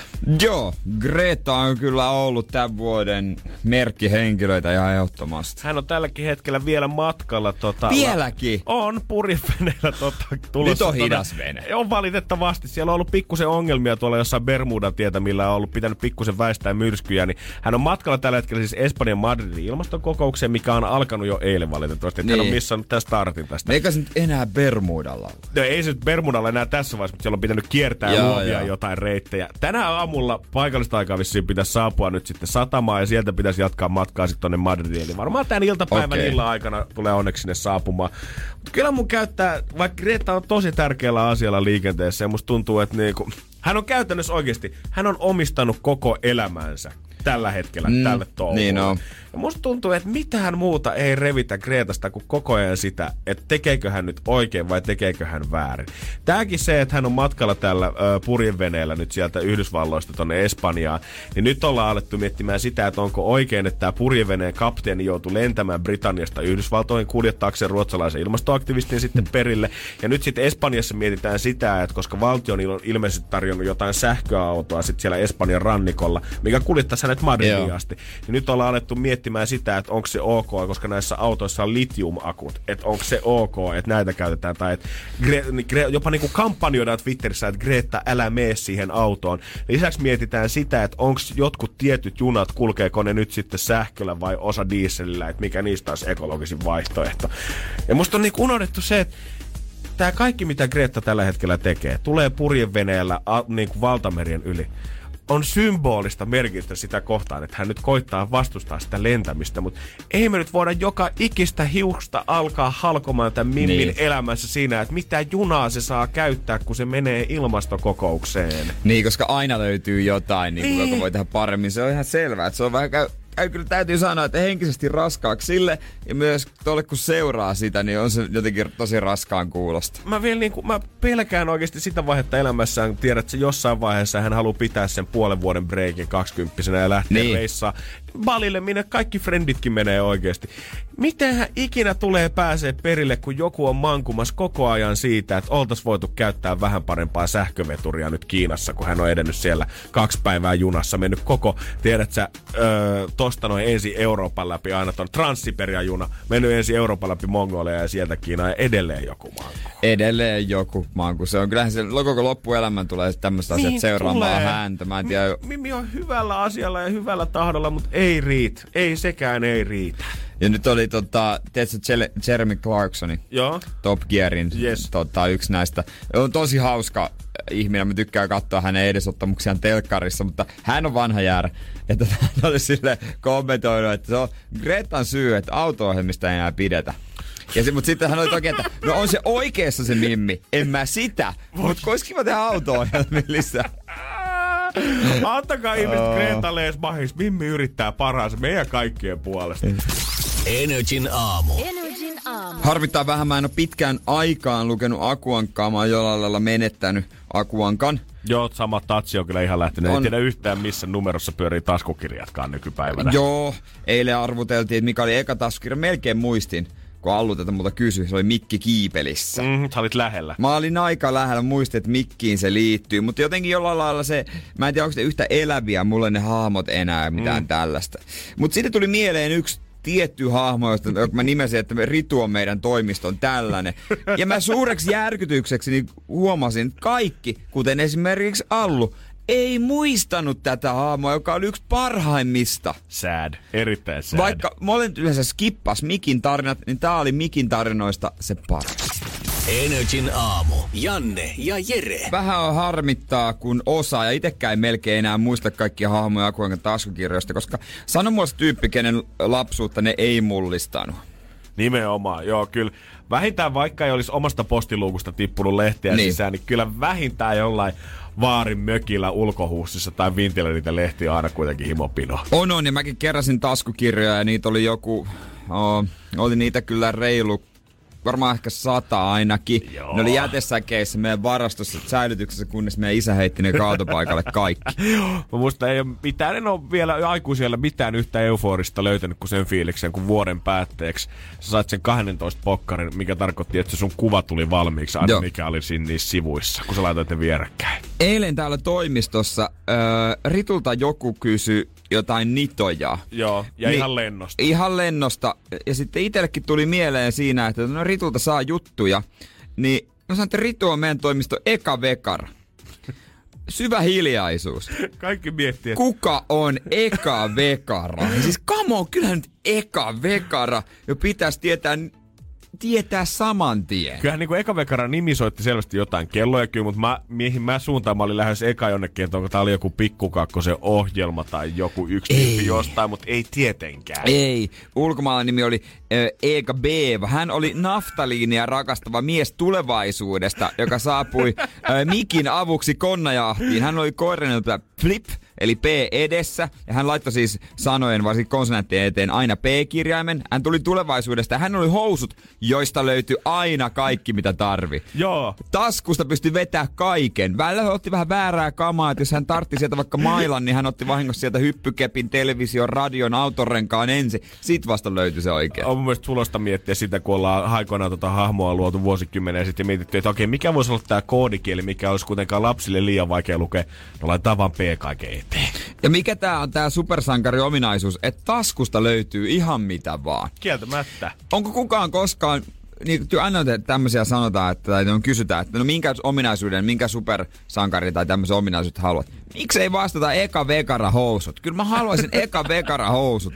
Joo, Greta on kyllä ollut tämän vuoden merkkihenkilöitä ihan ehdottomasti. Hän on tälläkin hetkellä vielä matkalla. Tota, Vieläkin? On purjeveneellä tota, tulossa. Nyt on hidas vene. On valitettavasti. Siellä on ollut pikkusen ongelmia tuolla jossain Bermudan tietä, millä on ollut pitänyt pikkusen väistää myrskyjä. Niin hän on matkalla tällä hetkellä siis Espanjan Madridin ilmastokokoukseen, mikä on alkanut jo eilen valitettavasti. Niin. saanut tästä startin tästä. Eikä se nyt enää Bermudalla ole. No ei se nyt Bermudalla enää tässä vaiheessa, mutta siellä on pitänyt kiertää jaa, luovia jaa. jotain reittejä. Tänään aamulla paikallista aikaa vissiin pitäisi saapua nyt sitten satamaan ja sieltä pitäisi jatkaa matkaa sitten tonne Madridiin. Eli varmaan tämän iltapäivän okay. illan aikana tulee onneksi sinne saapumaan. Mutta kyllä mun käyttää, vaikka Greta on tosi tärkeällä asialla liikenteessä ja musta tuntuu, että niinku, hän on käytännössä oikeasti, hän on omistanut koko elämänsä. Tällä hetkellä, mm, tälle touhuun. Niin on. Ja musta tuntuu, että mitään muuta ei revitä Gretasta kuin koko ajan sitä, että tekeekö hän nyt oikein vai tekeekö hän väärin. Tääkin se, että hän on matkalla tällä äh, purjeveneellä nyt sieltä Yhdysvalloista tonne Espanjaan, niin nyt ollaan alettu miettimään sitä, että onko oikein, että tämä purjeveneen kapteeni joutui lentämään Britanniasta Yhdysvaltoihin kuljettaakseen ruotsalaisen ilmastoaktivistin sitten perille. Ja nyt sitten Espanjassa mietitään sitä, että koska valtio on ilmeisesti tarjonnut jotain sähköautoa sitten siellä Espanjan rannikolla, mikä kuljettaisi hänet Madridiin asti, niin nyt ollaan alettu miettimään sitä, että onko se ok, koska näissä autoissa on litiumakut, että onko se ok, että näitä käytetään, tai että Gre- Gre- jopa niinku kampanjoidaan Twitterissä, että Greta, älä mene siihen autoon. Lisäksi mietitään sitä, että onko jotkut tietyt junat, kulkeeko ne nyt sitten sähköllä vai osa dieselillä, että mikä niistä olisi ekologisin vaihtoehto. Ja musta on niinku unohdettu se, että tämä kaikki, mitä Greta tällä hetkellä tekee, tulee purjeveneellä a- niinku valtamerien yli. On symbolista merkitystä sitä kohtaan, että hän nyt koittaa vastustaa sitä lentämistä, mutta ei me nyt voida joka ikistä hiusta alkaa halkomaan tämän Mimmin niin. elämässä siinä, että mitä junaa se saa käyttää, kun se menee ilmastokokoukseen. Niin, koska aina löytyy jotain, niin niin. joka voi tehdä paremmin. Se on ihan selvää, että se on vähän käy... Käy kyllä täytyy sanoa, että henkisesti raskaaksi sille ja myös tuolle kun seuraa sitä, niin on se jotenkin tosi raskaan kuulosta. Mä vielä niin kuin, mä pelkään oikeasti sitä vaihetta elämässään, tiedät sä jossain vaiheessa hän haluaa pitää sen puolen vuoden breikin kaksikymppisenä ja lähteä niin. reissaan. Balille minne kaikki frenditkin menee oikeasti. Mitenhän ikinä tulee pääsee perille, kun joku on mankumassa koko ajan siitä, että oltaisiin voitu käyttää vähän parempaa sähköveturia nyt Kiinassa, kun hän on edennyt siellä kaksi päivää junassa, mennyt koko, tiedät sä, öö, tosta noin ensin Euroopan läpi, aina ton Trans-Siberia-juna, mennyt ensin Euroopan läpi Mongolia ja sieltä Kiinaa ja edelleen joku manku. Edelleen joku manku. Se on kyllähän se koko loppuelämän tulee tämmöiset niin asiat seuraamaan tulee. Häntä. Mä en tiedä. Mimmi on hyvällä asialla ja hyvällä tahdolla, mutta ei riitä. Ei sekään ei riitä. Ja nyt oli tota, tiedätkö, Jeremy Clarksonin, joo. Top Gearin, yes. tota, yksi näistä. On tosi hauska ihminen, mä tykkään katsoa hänen edesottamuksiaan telkkarissa, mutta hän on vanha jäärä. Ja tota, hän oli silleen kommentoinut, että se on Gretan syy, että auto-ohjelmista ei enää pidetä. Ja se, mut sitten hän oli toki, että no on se oikeassa se Mimmi, en mä sitä, mut kois kiva tehdä auto-ohjelmia lisää. Antakaa ihmiset oh. Gretalle ees mahis, Mimmi yrittää parhaansa meidän kaikkien puolesta. N R J:n aamu. N R J:n aamu. Harvittaa vähän, mä en oo pitkään aikaan lukenut Aku Ankkaa, mä oon jollain lailla menettänyt Aku Ankan. Joo, sama tatsi on kyllä ihan lähtenyt. En tiedä yhtään, missä numerossa pyörii taskukirjatkaan nykypäivänä. Joo, eilen arvuteltiin, että mikä oli eka taskukirja, melkein muistin. Kun Allu tätä multa kysyi, se oli Mikki Kiipelissä. Mm, sä olit lähellä. Mä olin aika lähellä, muistin, että Mikkiin se liittyy, mutta jotenkin jollain lailla se, mä en tiedä, onko se yhtä eläviä, mulle ne hahmot enää, mitään mm. tällaista. Mutta sitten tuli mieleen yksi tietty hahmo, josta mä nimesin, että Ritu on meidän toimiston tällainen. Ja mä suureksi järkytykseksi niin huomasin, että kaikki, kuten esimerkiksi Allu, ei muistanut tätä hahmoa, joka oli yksi parhaimmista. Sad. Erittäin sad. Vaikka molemmat yleensä skippas Mikin tarinat, niin tää oli Mikin tarinoista se paras. N R J:n aamu. Janne ja Jere. Vähän on harmittaa, kun osaa, ja itsekään melkein enää muista kaikkia hahmoja Aku Ankan taskukirjoista, koska sano mulle se tyyppi, kenen lapsuutta ne ei mullistanut. Nimenomaan, joo kyllä. Vähintään vaikka ei olisi omasta postiluukusta tippunut lehtiä niin. sisään, niin kyllä vähintään jollain vaarin mökillä ulkohuussissa tai vintillä niitä lehtiä aina kuitenkin himopino. On on, ja mäkin keräsin taskukirjoja ja niitä oli joku, oh, oli niitä kyllä reilu, varmaan ehkä sata ainakin. Joo. Ne oli jätesäkeissä meidän varastossa säilytyksessä, kunnes meidän isä heitti ne kaatopaikalle kaikki. Mä muistan, ei ole mitään, en ole vielä aikuisella mitään yhtä euforista löytänyt kuin sen fiiliksen, kun vuoden päätteeksi sä sait sen kaksitoista pokkarin, mikä tarkoitti, että sun kuva tuli valmiiksi, aina mikä oli siinä niissä sivuissa, kun sä laitoit ne vierekkäin. Eilen täällä toimistossa äh, Ritulta joku kysyi jotain nitoja. Joo, ja niin, ihan lennosta. Ihan lennosta. Ja sitten itsellekin tuli mieleen siinä, että no Ritulta saa juttuja. Niin mä sanon, että Ritu on meidän toimisto eka vekara. Syvä hiljaisuus. Kaikki miettii. Kuka on eka vekara? Siis come on, kyllähän nyt eka vekara. Jo pitäisi tietää tietää saman tien. Kyllähän niinku eka vekaran nimi soitti selvästi jotain kelloja kyllä, mutta mä, mihin mä suuntaan mä olin lähes eka jonnekin, että onko tää oli joku pikkukakkosen ohjelma tai joku yksi nimi jostain, mutta ei tietenkään. Ei, ulkomaalainen nimi oli äh, Eka Beeva. Hän oli naftaliinia rakastava mies tulevaisuudesta, joka saapui äh, mikin avuksi konnajahtiin. Hän oli koirannut flip, eli P edessä, ja hän laittoi siis sanojen, varsinkin konsonanttien eteen, aina P-kirjaimen. Hän tuli tulevaisuudesta, hän oli housut, joista löytyi aina kaikki, mitä tarvi. Joo. Taskusta pystyi vetää kaiken. Välillä hän otti vähän väärää kamaa, että jos hän tartti sieltä vaikka mailan, niin hän otti vahingossa sieltä hyppykepin, television, radion, autorenkaan ensin. Sit vasta löytyi se oikein. On mun mielestä sulosta miettiä sitä, kun ollaan aikoinaan tota hahmoa luotu vuosikymmenen ja sitten mietitty, että okei, mikä voisi olla tää koodikieli, mikä olisi kuitenkaan lapsille liian vaikea lukea. No laitetaan vaan P kaiken eteen. Ja mikä tää on tää supersankariominaisuus, että taskusta löytyy ihan mitä vaan. Kieltämättä. Onko kukaan koskaan, niin aina tämmöisiä sanotaan, että, tai kysytään, että no minkä ominaisuuden, minkä supersankari tai tämmöisen ominaisuudet haluat. Miksei vastata eka vekara housut? Kyllä mä haluaisin eka vekara housut.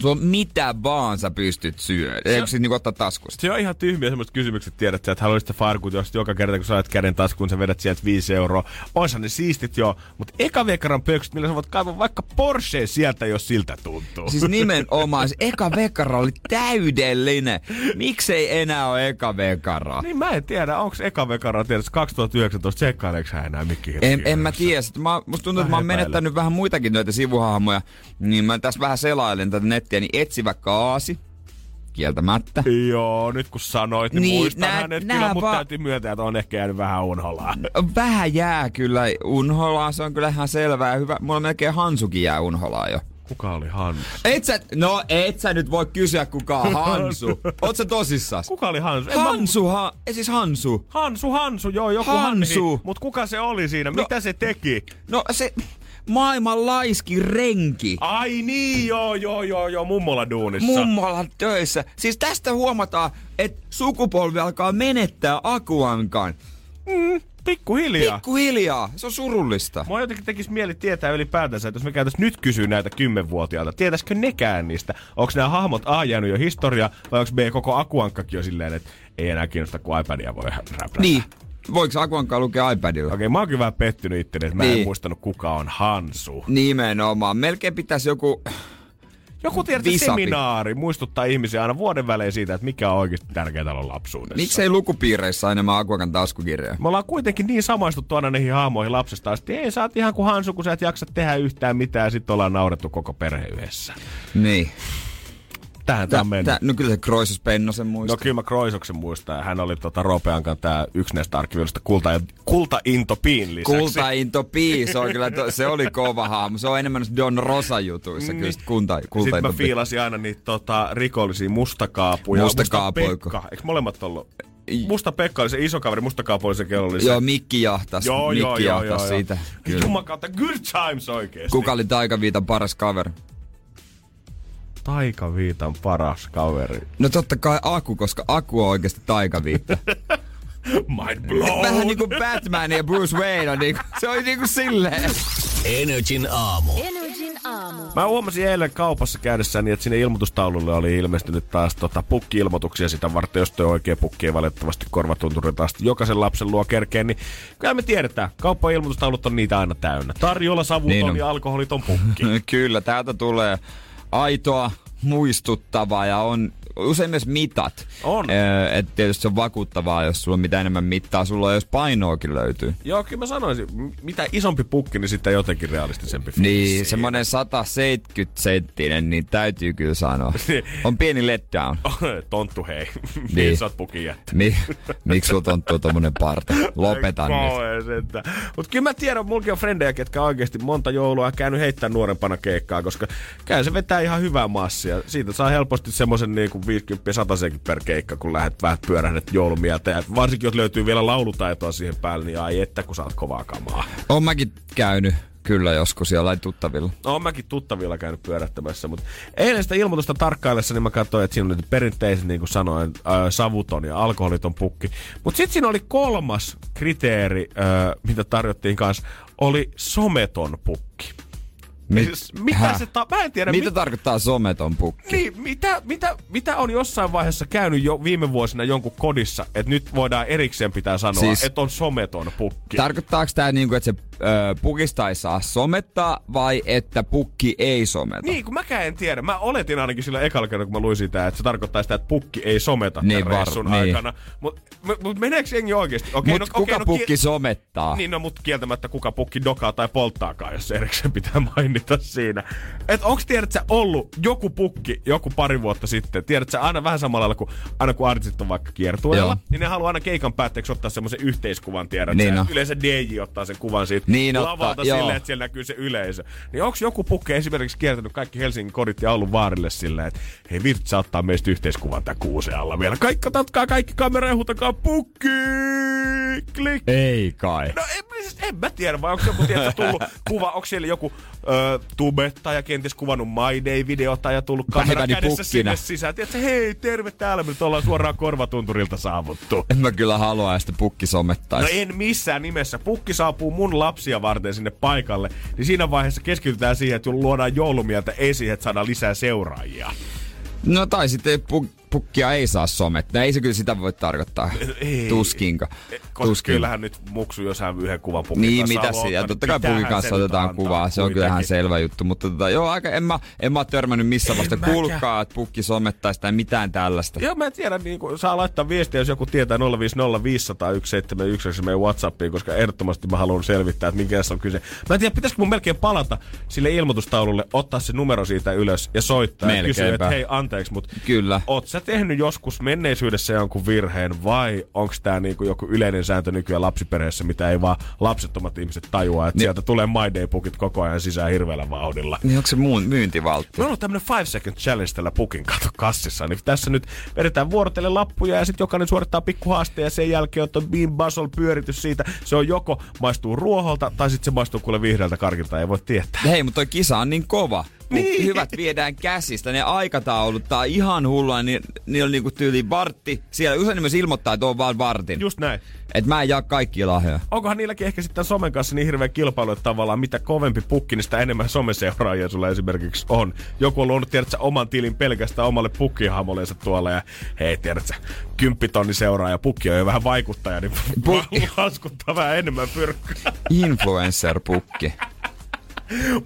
Se on mitä vaan sä pystyt syödä. Eikö siis niinku ottaa taskusta? Se on ihan tyhmiä semmoiset kysymykset, tiedät sä, että haluaisit sä farkut, jos joka kerta kun sä ajat käden taskuun, sä vedät sieltä viisi euroa. Oishan ne siistit joo, mutta eka vekaran pöksyt, millä sä voit kaivaa vaikka Porscheen sieltä, jos siltä tuntuu. Siis nimenomaan, se eka vekara oli täydellinen. Miksei enää ole eka vekara? Niin mä en tiedä, onks eka vekara, tiedätkö kaksituhattayhdeksäntoista, tsekkaileeks hän enää mikki hirveä? En, en mä tiedä, mä, musta tuntuu, että mä oon menettänyt vähän muitakin noita sivuhahmoja, niin mä tässä vähän selailen tätä net- niin etsivä kaasi, kieltämättä. Joo, nyt kun sanoit, niin, niin muistan nää, hänet nää kyllä, mutta va- täytyy myöntää, että on ehkä jäänyt vähän unholaa. Vähän jää kyllä unholaa, se on kyllä ihan selvää ja hyvä. Mulla melkein Hansukin jää unholaa jo. Kuka oli Hansu? Et sä, no et sä nyt voi kysyä kuka on Hansu. Oot sä tosissas? Kuka oli Hansu? Hansu, mä... ha, siis Hansu. Hansu, Hansu, joo joku Hansu. Hanhi, mut kuka se oli siinä? No, mitä se teki? No se... Maailman laiski renki. Ai niin, joo, joo, joo, joo, mummola duunissa. Mummola töissä. Siis tästä huomataan, että sukupolvi alkaa menettää Aku Ankan. Mm, pikkuhiljaa. Pikkuhiljaa, se on surullista. Mua jotenkin tekisi mieli tietää ylipäätänsä, että jos me käytäis nyt kysyä näitä kymmenvuotiailta, tietäisikö nekään niistä? Onko nämä hahmot A jäänyt jo historiaa, vai onko B koko Aku Ankkakin jo silleen, että ei enää kiinnosta, kun iPadia voi räplätä? Niin. Voiko Aku Ankkaa lukea iPadilla? Okei, mä oonkin vähän pettynyt itteni, että niin. Mä en muistanut kuka on Hansu. Nimenomaan. Melkein pitäisi joku... Joku tiedätkö seminaari muistuttaa ihmisiä aina vuoden välein siitä, että mikä on oikeasti tärkeää olla lapsuudessa. Miksei lukupiireissä aina mä Aku Ankan taskukirjoja? Me ollaan kuitenkin niin samaistuttu aina niihin hahmoihin lapsesta asti. Ei, sä oot ihan kuin Hansu, kun sä et jaksa tehdä yhtään mitään ja sit ollaan naurettu koko perhe yhdessä. Niin. Tähän tää, tämä tää, no kyllä se Kroisos Pennosen muistaa. No kyllä mä Kroisoksen muistan. Hän oli tota Roope Ankan tää yksi näistä arkiviidosta kulta, Kultaintopiin lisäksi. Kultaintopii, se, se oli kova hahmo. Se on enemmän Don Rosa-jutuissa kyllä sit kunta, Kultaintopiin. Sitten mä fiilasin aina niitä tota, rikollisia mustakaapuja. Mustakaapoiko. Musta eikö molemmat ollut? Musta Pekka oli se iso kaveri, musta Kaapo oli se kellollinen. Joo, Mikki jahtas. Joo, joo, Mikki joo, jahtas joo, siitä. Joo. Jumman kautta, good times oikeesti. Kuka oli Taikaviitan paras kaveri? Taikaviitan paras kaveri. No totta kai Aku, koska Aku on oikeesti taikaviitta. Mind blown! Vähän niinku Batman ja Bruce Wayne on niinku, se on niinku silleen. N R J:n aamu. N R J:n aamu. Mä huomasin eilen kaupassa käydessäni, että sinne ilmoitustaululle oli ilmestynyt taas tota pukki-ilmoituksia sitä varten, jos toi oikea pukki ei valitettavasti korvatunturi taas jokaisen lapsen luo kerkeen, niin kyllä me tiedetään, kauppa- ja ilmoitustaulut on niitä aina täynnä. Tarjolla savuton niin ja alkoholiton pukki. Kyllä, täältä tulee aitoa, muistuttavaa ja on usein myös mitat. On. Öö, et tietysti se on vakuuttavaa, jos sulla on mitä enemmän mittaa, sulla on jos painoakin löytyy. Joo, kyllä mä sanoisin, mitä isompi pukki, niin sitten jotenkin realistisempi fiilis. Niin, semmonen sata seitsemänkymmentä senttinen, niin täytyy kyllä sanoa. On pieni letdown. Tonttu hei, niin sä oot pukin jättä. Niin, miksi sulla tonttuu tommonen parta? Lopetan nyt. Mut kyllä mä tiedän, mulki on frendejä, ketkä oikeesti monta joulua käynyt heittää nuorempana keikkaa, koska käy se vetää ihan hyvää massia. Siitä saa helposti semmosen niinku viisikymmentä satasenkin per keikka, kun lähdet vähän pyörähdet joulumieltä. Ja varsinkin, jos löytyy vielä laulutaitoa siihen päälle, niin ai että, kun sä oot kovaa kamaa. Oon mäkin käynyt kyllä joskus jollain tuttavilla. Oon mäkin tuttavilla käynyt pyörähtämässä, mutta eilen sitä ilmoitusta tarkkaillessa, niin mä katsoin, että siinä oli perinteiset, niin kuin sanoin, ää, savuton ja alkoholiton pukki. Mutta sitten siinä oli kolmas kriteeri, ää, mitä tarjottiin kanssa, oli someton pukki. Mit, mitä se ta- Mä en tiedä. Mitä mit... tarkoittaa someton pukki? Niin, mitä, mitä, mitä on jossain vaiheessa käynyt jo viime vuosina jonkun kodissa, että nyt voidaan erikseen pitää sanoa, siis, että on someton pukki? Tarkoittaako tää niinku, että se ö, pukista ei saa somettaa vai että pukki ei someta? Niin, kun mäkään en tiedä. Mä oletin ainakin sillä ekalla kerralla, kun mä luisin tää, että se tarkoittaa sitä, että pukki ei someta niin, tämän reissun niin. aikana. Mut, mut meneekö jengi oikeesti? Okay, mut no, kuka okay, no, pukki kiel... somettaa? Niin, no mut kieltämättä kuka pukki dokaa tai polttaakaan, jos erikseen pitää mainita. Siinä. Et onks tiedät sä ollut joku pukki joku pari vuotta sitten? Tiedät sä aina vähän samalla lailla kuin aina kun artistit on vaikka kiertueella, niin ne haluaa aina keikan päätteeksi ottaa semmoisen yhteiskuvan, tiedät niin sä. No. Yleensä D J ottaa sen kuvan siitä niin lavalta silleen, että siellä näkyy se yleisö. Niin onks joku pukki esimerkiksi kiertänyt kaikki Helsingin kodit ja ollut vaarille silleen, että hei virt saattaa meistä yhteiskuvan tää kuusen alla vielä. Kaikki katatkaa kaikki kameraan ja huutakaa pukki! Klik! Ei kai. No en, siis en mä tiedä, vai onks joku tiedät tullut kuva, onks siellä joku öö, tubettaja ja kenties kuvannut My Day-videota ja tullut kamera kädessä sinne sisään. Tiedätkö, hei, terve täällä, me nyt ollaan suoraan korvatunturilta saavuttu. En mä kyllä halua, että pukki somettaisi. No en missään nimessä. Pukki saapuu mun lapsia varten sinne paikalle, niin siinä vaiheessa keskitytään siihen, että luodaan joulumieltä, ei siihen, että saadaan lisää seuraajia. No tai sitten pukki. Pukkia ei saa somettaa. Ei se kyllä sitä voi tarkoittaa. Ei. Tuskinka. Koska Tuskin. Kyllähän nyt muksu, jos hän yhden kuvan pukin niin, kanssa mitä se? Ja totta kai pukin kanssa otetaan kuvaa. Se on kyllähän selvä juttu. Mutta tota, joo, aika, en, mä, en mä ole törmännyt missään vasta kulkaa, että pukki somettaisi tai mitään tällaista. Joo, mä en tiedä. Niin kun, saa laittaa viestiä, jos joku tietää nolla viisi nolla viisi nolla yksi seitsemän yksi meidän WhatsAppiin, koska ehdottomasti mä haluan selvittää, että minkä tässä on kyse. Mä en tiedä, pitäisikö mun melkein palata sille ilmoitustaululle, ottaa se numero siitä ylös ja soittaa melkeinpä. Ja kysyä, että hei, anteeksi, mut kyllä. Tehnyt joskus menneisyydessä jonkun virheen vai onko tämä niinku joku yleinen sääntö nykyään lapsiperheessä, mitä ei vaan lapsettomat ihmiset tajua, että niin. Sieltä tulee My Day-pukit koko ajan sisään hirveällä vauhdilla. Niin onko se muun myyntivaltti? No on ollut tämmönen five second challenge tällä pukin kato kassissa, niin tässä nyt vedetään vuorotelle lappuja ja sitten jokainen suorittaa pikkuhaasteen ja sen jälkeen on bean bustle pyöritys siitä. Se on joko maistuu ruoholta tai sitten se maistuu kuule vihreältä karkilta, ei voi tietää. Hei, mutta toi kisa on niin kova. Niin. Hyvät viedään käsistä, ne aikataulut, tää on ihan hullua, niin niillä on niinku tyyli vartti. Siellä usein myös ilmoittaa, että on vaan vartin. Just näin. Et mä en jaa kaikkia lahjoja. Onkohan niilläkin ehkä sitten somen kanssa niin hirveä kilpailu, että tavallaan mitä kovempi pukki, niin sitä enemmän someseuraajia sulla esimerkiksi on. Joku on luonut, tiedätkö, oman tilin pelkästään omalle pukkihaamoleensa tuolla ja hei, tiedätkö, kymppitonni seuraaja, pukki on jo vähän vaikuttaja, niin Puk- laskuttaa vähän enemmän pyrkkää. Influencer-pukki.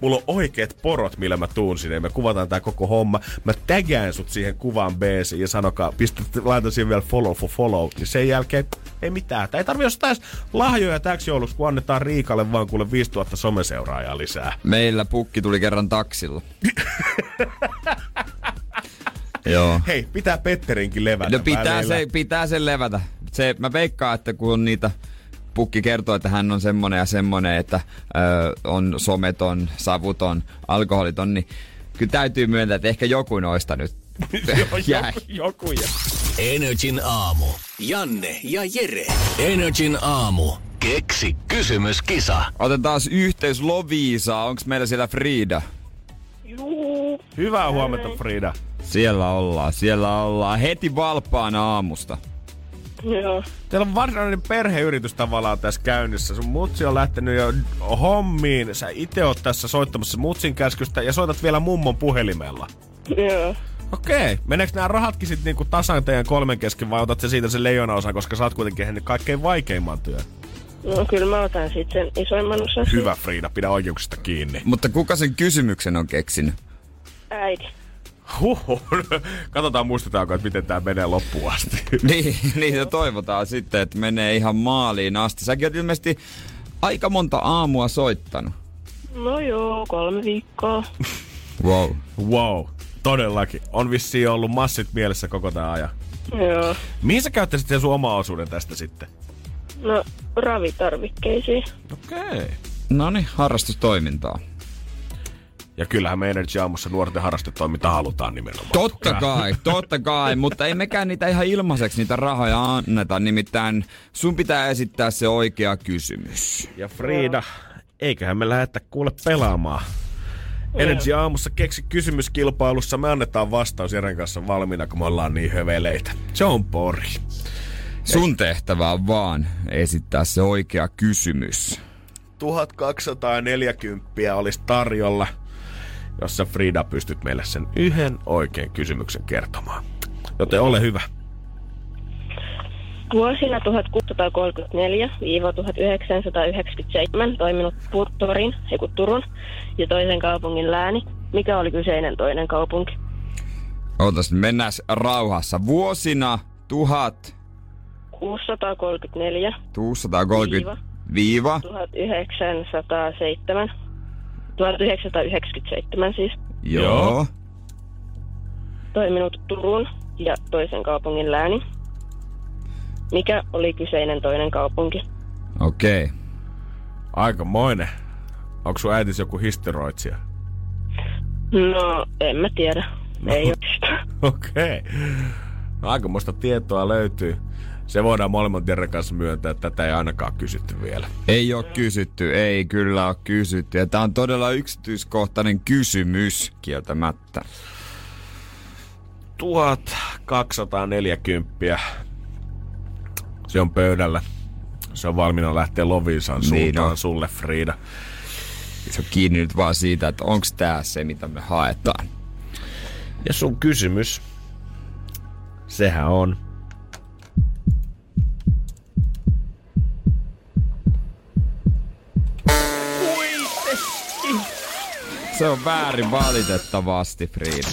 Mulla on oikeet porot, millä mä tuun sinne. Me kuvataan tää koko homma. Mä tägään sut siihen kuvan beesiin ja sanokaa, pistät, laitan siihen vielä follow for follow. Niin sen jälkeen ei mitään. Tää ei tarvi ostaa edes lahjoja täksi jouluksi, kun annetaan Riikalle vaan kuule viisituhatta someseuraajaa lisää. Meillä pukki tuli kerran taksilla. Joo. Hei, pitää Petterinkin levätä. No pitää, se, pitää sen levätä. Se, mä veikkaan, että kun on niitä... Pukki kertoo, että hän on semmonen ja semmonen, että öö, on someton, savuton, alkoholiton, niin kyllä täytyy myöntää, että ehkä joku noista nyt jäi. Joku, joku jäi. N R J:n aamu. Janne ja Jere. N R J:n aamu. Keksi kysymyskisa. Otetaan yhteys Loviisaan. Onks meillä siellä Frida? Juu. Hyvää huomenta, Frida. Siellä ollaan, siellä ollaan. Heti valppaana aamusta. Joo. Teillä on varsinainen perheyritys tavallaan tässä käynnissä. Sun mutsi on lähtenyt jo hommiin. Sä ite oot tässä soittamassa mutsin käskystä ja soitat vielä mummon puhelimella. Joo. Okei. Okay. Meneekö nämä rahatkin sit niinku tasan teidän kolmen kesken vai otat se siitä sen leijonaosan, koska sä oot kuitenkin tehnyt kaikkein vaikeimman työn? No kyllä mä otan sit sen isoimman osan. Hyvä Frida, pidä oikeuksista kiinni. Mutta kuka sen kysymyksen on keksinyt? Äiti. Huhhuh. Katsotaan, muistetaanko, että miten tää menee loppuun asti. niin, niin ja toivotaan sitten, että menee ihan maaliin asti. Säkin oot ilmeisesti aika monta aamua soittanut. No joo, kolme viikkoa. wow. Wow. Todellakin. On vissiin ollut massit mielessä koko tää ajan. Joo. Mihin sä käyttäisit sen sun oman osuuden tästä sitten? No, ravitarvikkeisiin. Okei. Okay. Noniin, harrastustoimintaa. Ja kyllähän me N R J aamussa nuorten harrastetoiminta halutaan nimenomaan. Totta kai, totta kai, mutta ei mekään niitä ihan ilmaiseksi niitä rahoja anneta. Nimittäin sun pitää esittää se oikea kysymys. Ja Frida, eiköhän me lähdetä kuule pelaamaan. N R J aamussa keksi kysymyskilpailussa. Me annetaan vastaus Jeren kanssa valmiina, kun me ollaan niin höveleitä. Se on pori. Sun tehtävä on vaan esittää se oikea kysymys. tuhatkaksisataaneljäkymmentä olisi tarjolla. jos sä Frida pystyt meille sen yhden oikein kysymyksen kertomaan. Joten ole hyvä. Vuosina tuhatkuusisataakolmekymmentäneljä–tuhatyhdeksänsataayhdeksänkymmentäseitsemän toiminut Purtorin, eiku Turun, ja toisen kaupungin lääni. Mikä oli kyseinen toinen kaupunki? Ootas, mennään rauhassa. Vuosina tuhatkuusisataakolmekymmentäneljä–tuhatyhdeksänsataaseitsemän. tuhatyhdeksänsataayhdeksänkymmentäseitsemän siis. Joo. Toiminut Turun ja toisen kaupungin lääni. Mikä oli kyseinen toinen kaupunki? Okei. Aikamoinen. Onko sun äitis joku historioitsija? No, en mä tiedä. No. Ei oikeastaan. Okei. No, aikamoista tietoa löytyy. Se voidaan molemmat Jerren kanssa myöntää, että tätä ei ainakaan kysytty vielä. Ei oo kysytty, ei kyllä oo kysytty. Ja tää on todella yksityiskohtainen kysymys, kieltämättä. tuhatkaksisataaneljäkymmentä. Se on pöydällä. Se on valmiina lähteä Loviisan suuntaan niin sulle, Frida. Se on kiinni nyt vaan siitä, että onks tää se, mitä me haetaan. Ja sun kysymys, sehän on... Se on väärin valitettavasti, Frida.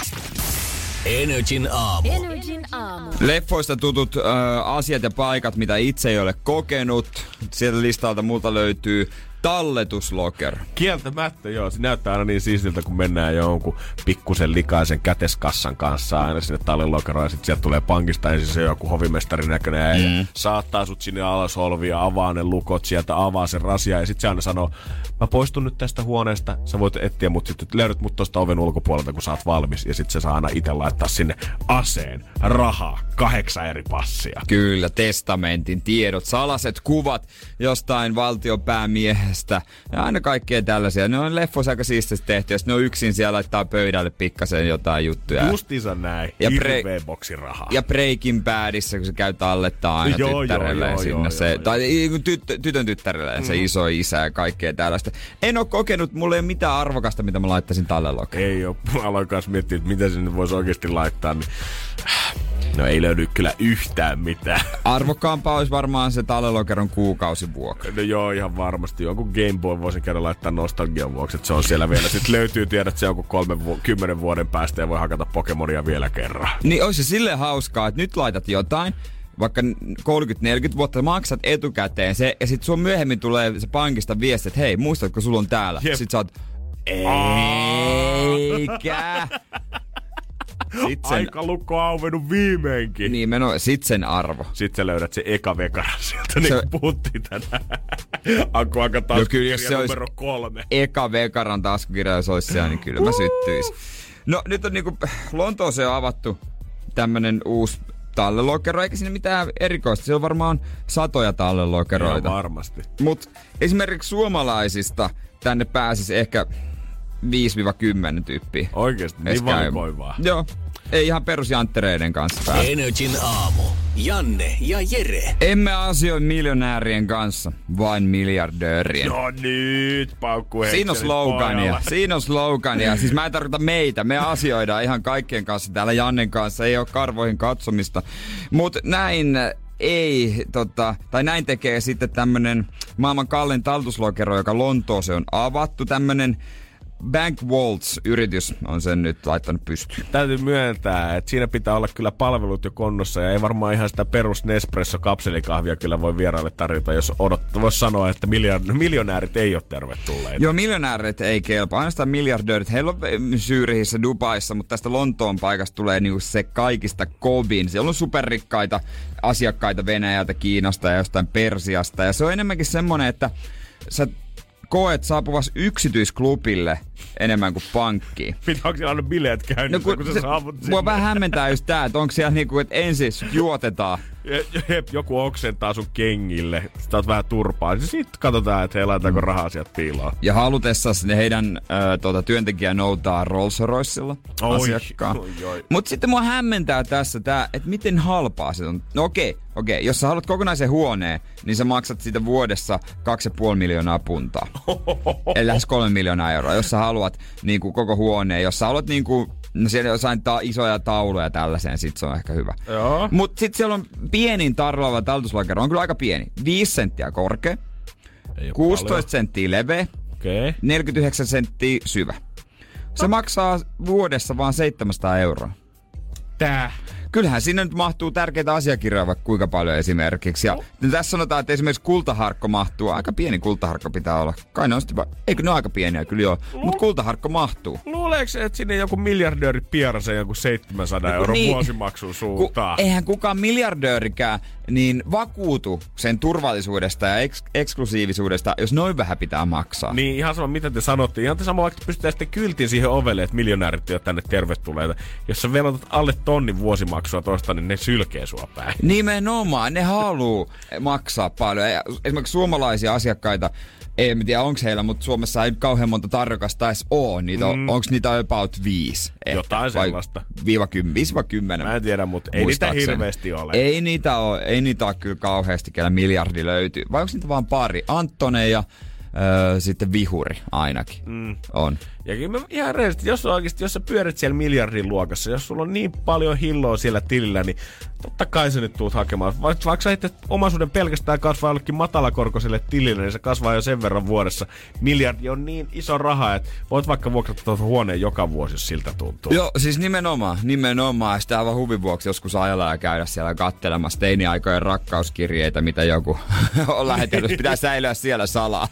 N R J:n aamu. N R J:n aamu. Leffoista tutut äh, asiat ja paikat, mitä itse ei ole kokenut. Sieltä listalta multa löytyy talletuslokero. Kieltämättä, joo. Se näyttää aina niin siistiltä, kun mennään jonkun pikkusen likaisen käteskassan kanssa aina sinne tallelokeroon. Ja sitten sieltä tulee pankista ensin se joku hovimestarin näköinen mm. ja saattaa sut sinne alas holvia, avaa ne lukot sieltä, avaa sen rasia. Ja sitten se aina sanoo, mä poistun nyt tästä huoneesta, sä voit etsiä mut sitten, löydät mut tosta oven ulkopuolelta, kun sä oot valmis. Ja sitten se saa aina itse laittaa sinne aseen, rahaa, kahdeksan eri passia. Kyllä, testamentin tiedot, salaset kuvat jostain valtionpäämiehestä. Ja aina kaikkea tällaisia. Ne on leffoissa aika siisteistä tehty. Jos ne on yksin, siellä laittaa pöydälle pikkasen jotain juttuja. Justiinsa näin. Ja Breaking boxin rahaa. Ja Breaking Badissa, kun se käy tallettaa aina joo, tyttärelleen joo, sinne. Joo, se, joo, tai joo. Tyttö, tytön tyttärelleen, se mm. iso isä ja kaikkea tällaista. En oo kokenut, mulla ei ole mitään arvokasta, mitä mä laittaisin tallelokeroon. Ei oo. Mä aloin kanssa miettiä, että mitä sen voisi oikeasti laittaa. Niin... No ei löydy kyllä yhtään mitään. Arvokkaampaa olisi varmaan se tallelokeron kuukausivuokra. No joo, ihan varmasti. Joku Game Boy voisin käydä laittaa nostalgian vuoksi, että se on siellä vielä. Sitten löytyy, tiedät, se joku kolmen vu- kymmenen vuoden päästä ja voi hakata Pokemonia vielä kerran. Niin olisi se silleen hauskaa, että nyt laitat jotain, vaikka kolmekymmentä–neljäkymmentä vuotta maksat etukäteen se, ja sitten sun myöhemmin tulee se pankista viesti, että hei, muistatko, sulla on täällä? Jep. Sitten sä oot, eikä... Sen, aika lukko auvenut viimeinkin. Niin, meno, sit sen arvo. Sit sä löydät se eka vekara sieltä, niin kuin puhuttiin tänään. Aku Ankka taskukirja no numero kolme. Eka vekaran taskukirja, jos olisi siellä, niin kyllä mä syttyis. No nyt on niinku, Lontooseen on avattu tämmönen uusi tallelokero, eikä siinä mitään erikoista. Siellä on varmaan satoja tallelokeroita. Joo, varmasti. Mut esimerkiksi suomalaisista tänne pääsisi ehkä... viisi–kymmenen tyyppiä. Oikeesti, niin valikoivaa. Joo, ei ihan perusjanttereiden kanssa päästä. N R J:n aamu. Janne ja Jere. Emme asioi miljonäärien kanssa, vain miljardöörien. No nyt, paukku Siinä on slogania, siinä on slogania. Siis mä en tarkoita meitä, me asioidaan ihan kaikkien kanssa täällä Jannen kanssa. Ei oo karvoihin katsomista. Mut näin... Ei, tota, tai näin tekee sitten tämmönen maailman kallein talletuslokero, joka Lontooseen on avattu. Tämmönen BankWaltz-yritys on sen nyt laittanut pystyyn. Täytyy myöntää, että siinä pitää olla kyllä palvelut jo konnossa ja ei varmaan ihan sitä perus Nespresso-kapselikahvia kyllä voi vieraille tarjota, jos odottaa. Voisi sanoa, että miljo- miljonäärit ei ole tervetulleita. Joo, miljonäärit ei kelpaa. Ainoastaan miljardöörit. Heillä on Syyrihissä, Dubaissa, mutta tästä Lontoon paikasta tulee niinku se kaikista kovin. Siellä on superrikkaita asiakkaita Venäjältä, Kiinasta ja jostain Persiasta. Ja se on enemmänkin semmoinen, että sä koet saapuvas yksityisklubille enemmän kuin pankkiin. Onko siellä aina bileet käynnissä, no kun, kun sä saavut sinne? Mua vähän hämmentää just tää, että onko siellä niinku, että ensin juotetaan. Jep, joku oksentaa sun kengille. Sitä oot vähän turpaa. Sitten katsotaan, että hei, laitaanko rahaa sieltä piiloon. Ja halutessasi ne heidän äh, tuota, työntekijää noutaa Rolls-Roycella asiakkaan. Mutta sitten mua hämmentää tässä tää, että miten halpaa se on. No okei, okei. Jos sä haluat kokonaisen huoneen, niin sä maksat siitä vuodessa kaksi pilkku viisi miljoonaa puntaa. Eli lähes kolme miljoonaa euroa. Jos sä haluat niin kuin, koko huoneen, jos sä haluat niinku... No siellä on jotain ta- isoja tauluja tällaiseen, sit se on ehkä hyvä. Joo. Mut sit siellä on pienin tarlaava taltuslakero, on kyllä aika pieni. viisi senttiä korkea, kuusitoista senttiä leveä, okay. neljäkymmentäyhdeksän senttiä syvä. Se no. maksaa vuodessa vaan seitsemänsataa euroa. Tää. Kyllähän sinne nyt mahtuu tärkeitä asiakirjoja vaikka kuinka paljon esimerkiksi. Ja no. tässä sanotaan, että esimerkiksi kultaharkko mahtuu. Aika pieni kultaharkko pitää olla. Kai ne on sitten, eikö ne ole aika pieniä? Kyllä joo. No. Mutta kultaharkko mahtuu. Luuleeko, että sinne joku miljardööri pierasee joku seitsemänsataa euron niin, vuosimaksun suuntaan? Ku, eihän kukaan miljardöörikään niin vakuutu sen turvallisuudesta ja eks, eksklusiivisuudesta, jos noin vähän pitää maksaa. Niin ihan sama, mitä te sanotte. Ihan te sama, vaikka pystytään sitten kyltiin siihen ovelle, että miljonäärit jo tänne tervetulleita. Jos sä velotat alle tonnin vuosimaksun tosta, niin ne sylkee sua päin. Nimenomaan, ne haluu maksaa paljon. Esimerkiksi suomalaisia asiakkaita, ei tiedä onko heillä, mutta Suomessa ei nyt kauhean monta tarjokasta edes ole. Niitä on, mm. Onko niitä about viisi? Jotain ehkä, sellaista. Viiva kymmenen. Viiva kymmenen. Mä en tiedä, mutta ei niitä hirveästi ole. Ei niitä ole, ei niitä ole kyllä kauheasti, kellä miljardi löytyy. Vai onko niitä vaan pari? Anttonen ja Öö, sitten vihuri ainakin mm. on. Ja kyllä mä ihan reisesti, jos oikeasti, jos sä pyörit siellä miljardin luokassa, jos sulla on niin paljon hilloa siellä tilillä, niin totta kai sä nyt tuut hakemaan. Vaikka, vaikka sä heitet omaisuuden pelkästään kasvaa jollekin matalakorkoiselle tilille, niin se kasvaa jo sen verran vuodessa. Miljardi on niin iso raha, että voit vaikka vuokrata tuota huoneen joka vuosi, jos siltä tuntuu. Joo, siis nimenomaan, nimenomaan. Sitä aivan huvin vuoksi joskus ajellaan ja käydä siellä kattelemassa teiniaikojen rakkauskirjeitä, mitä joku on lähetellyt. Pitää säilyä siellä salaa.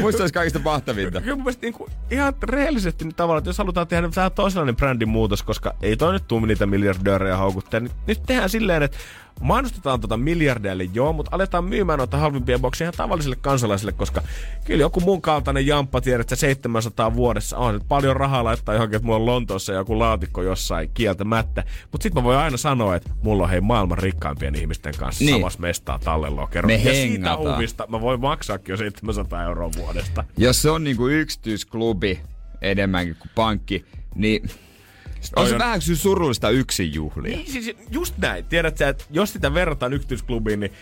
Muista olisi kaikista mahtavinta. Kyllä mun mielestä niinku ihan rehellisesti niin tavallaan, että jos halutaan tehdä vähän toisenlainen brändin muutos, koska ei toi nyt tuu niitä miljardöörejä haukuttaa, niin nyt tehdään silleen, että mainostetaan tuota miljardeille joo, mutta aletaan myymään noita halvimpia boksia ihan tavallisille kansalaisille, koska kyllä joku mun kaltainen jamppa tiedät, että seitsemänsataa vuodessa on nyt paljon rahaa laittaa johonkin, että mulla on Lontoossa joku laatikko jossain kieltämättä. Mutta sit mä voin aina sanoa, että mulla on hei maailman rikkaimpien ihmisten kanssa niin. samassa mestaa tallenlokeroon. Me ja hengataan. Siitä uvista mä voin maksaakin jo seitsemänsataa euroa vuodesta. Jos se on niinku yksityisklubi enemmänkin kuin pankki, niin... On se vähän surullista yksin juhlia. Niin, siis just näin. Tiedät sä, että jos sitä verrataan yksityisklubiin, niin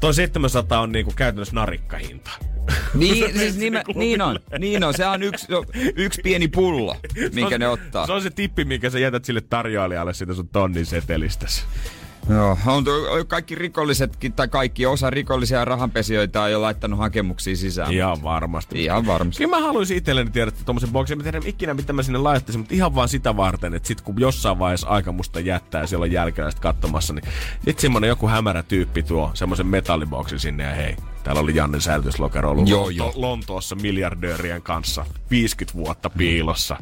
toi seitsemänsataa on niinku käytännössä narikkahinta. Niin, siis nime, niin on. Niin on. Se on yksi, yksi pieni pullo, minkä ne ottaa. Se on se tippi, minkä sä jätät sille tarjoilijalle siitä sun tonnin setelistäsi. Joo, on kaikki rikollisetkin tai kaikki osa rikollisia rahanpesijöitä on jo laittanut hakemuksia sisään. Ihan varmasti. Ihan varmasti. Kyllä mä haluaisin itselleni tiedä, että tommosen boksen, mä tiedän ikinä mitä mä sinne laittaisin, mutta ihan vaan sitä varten, että sit kun jossain vaiheessa aika musta jättää ja siellä on jälkeläiset katsomassa, niin sit semmonen joku hämärä tyyppi tuo semmosen metalliboksin sinne ja hei, täällä oli Janne säilytyslokero ollut joo, Lonto- jo. Lontoossa miljardöörien kanssa viisikymmentä vuotta piilossa.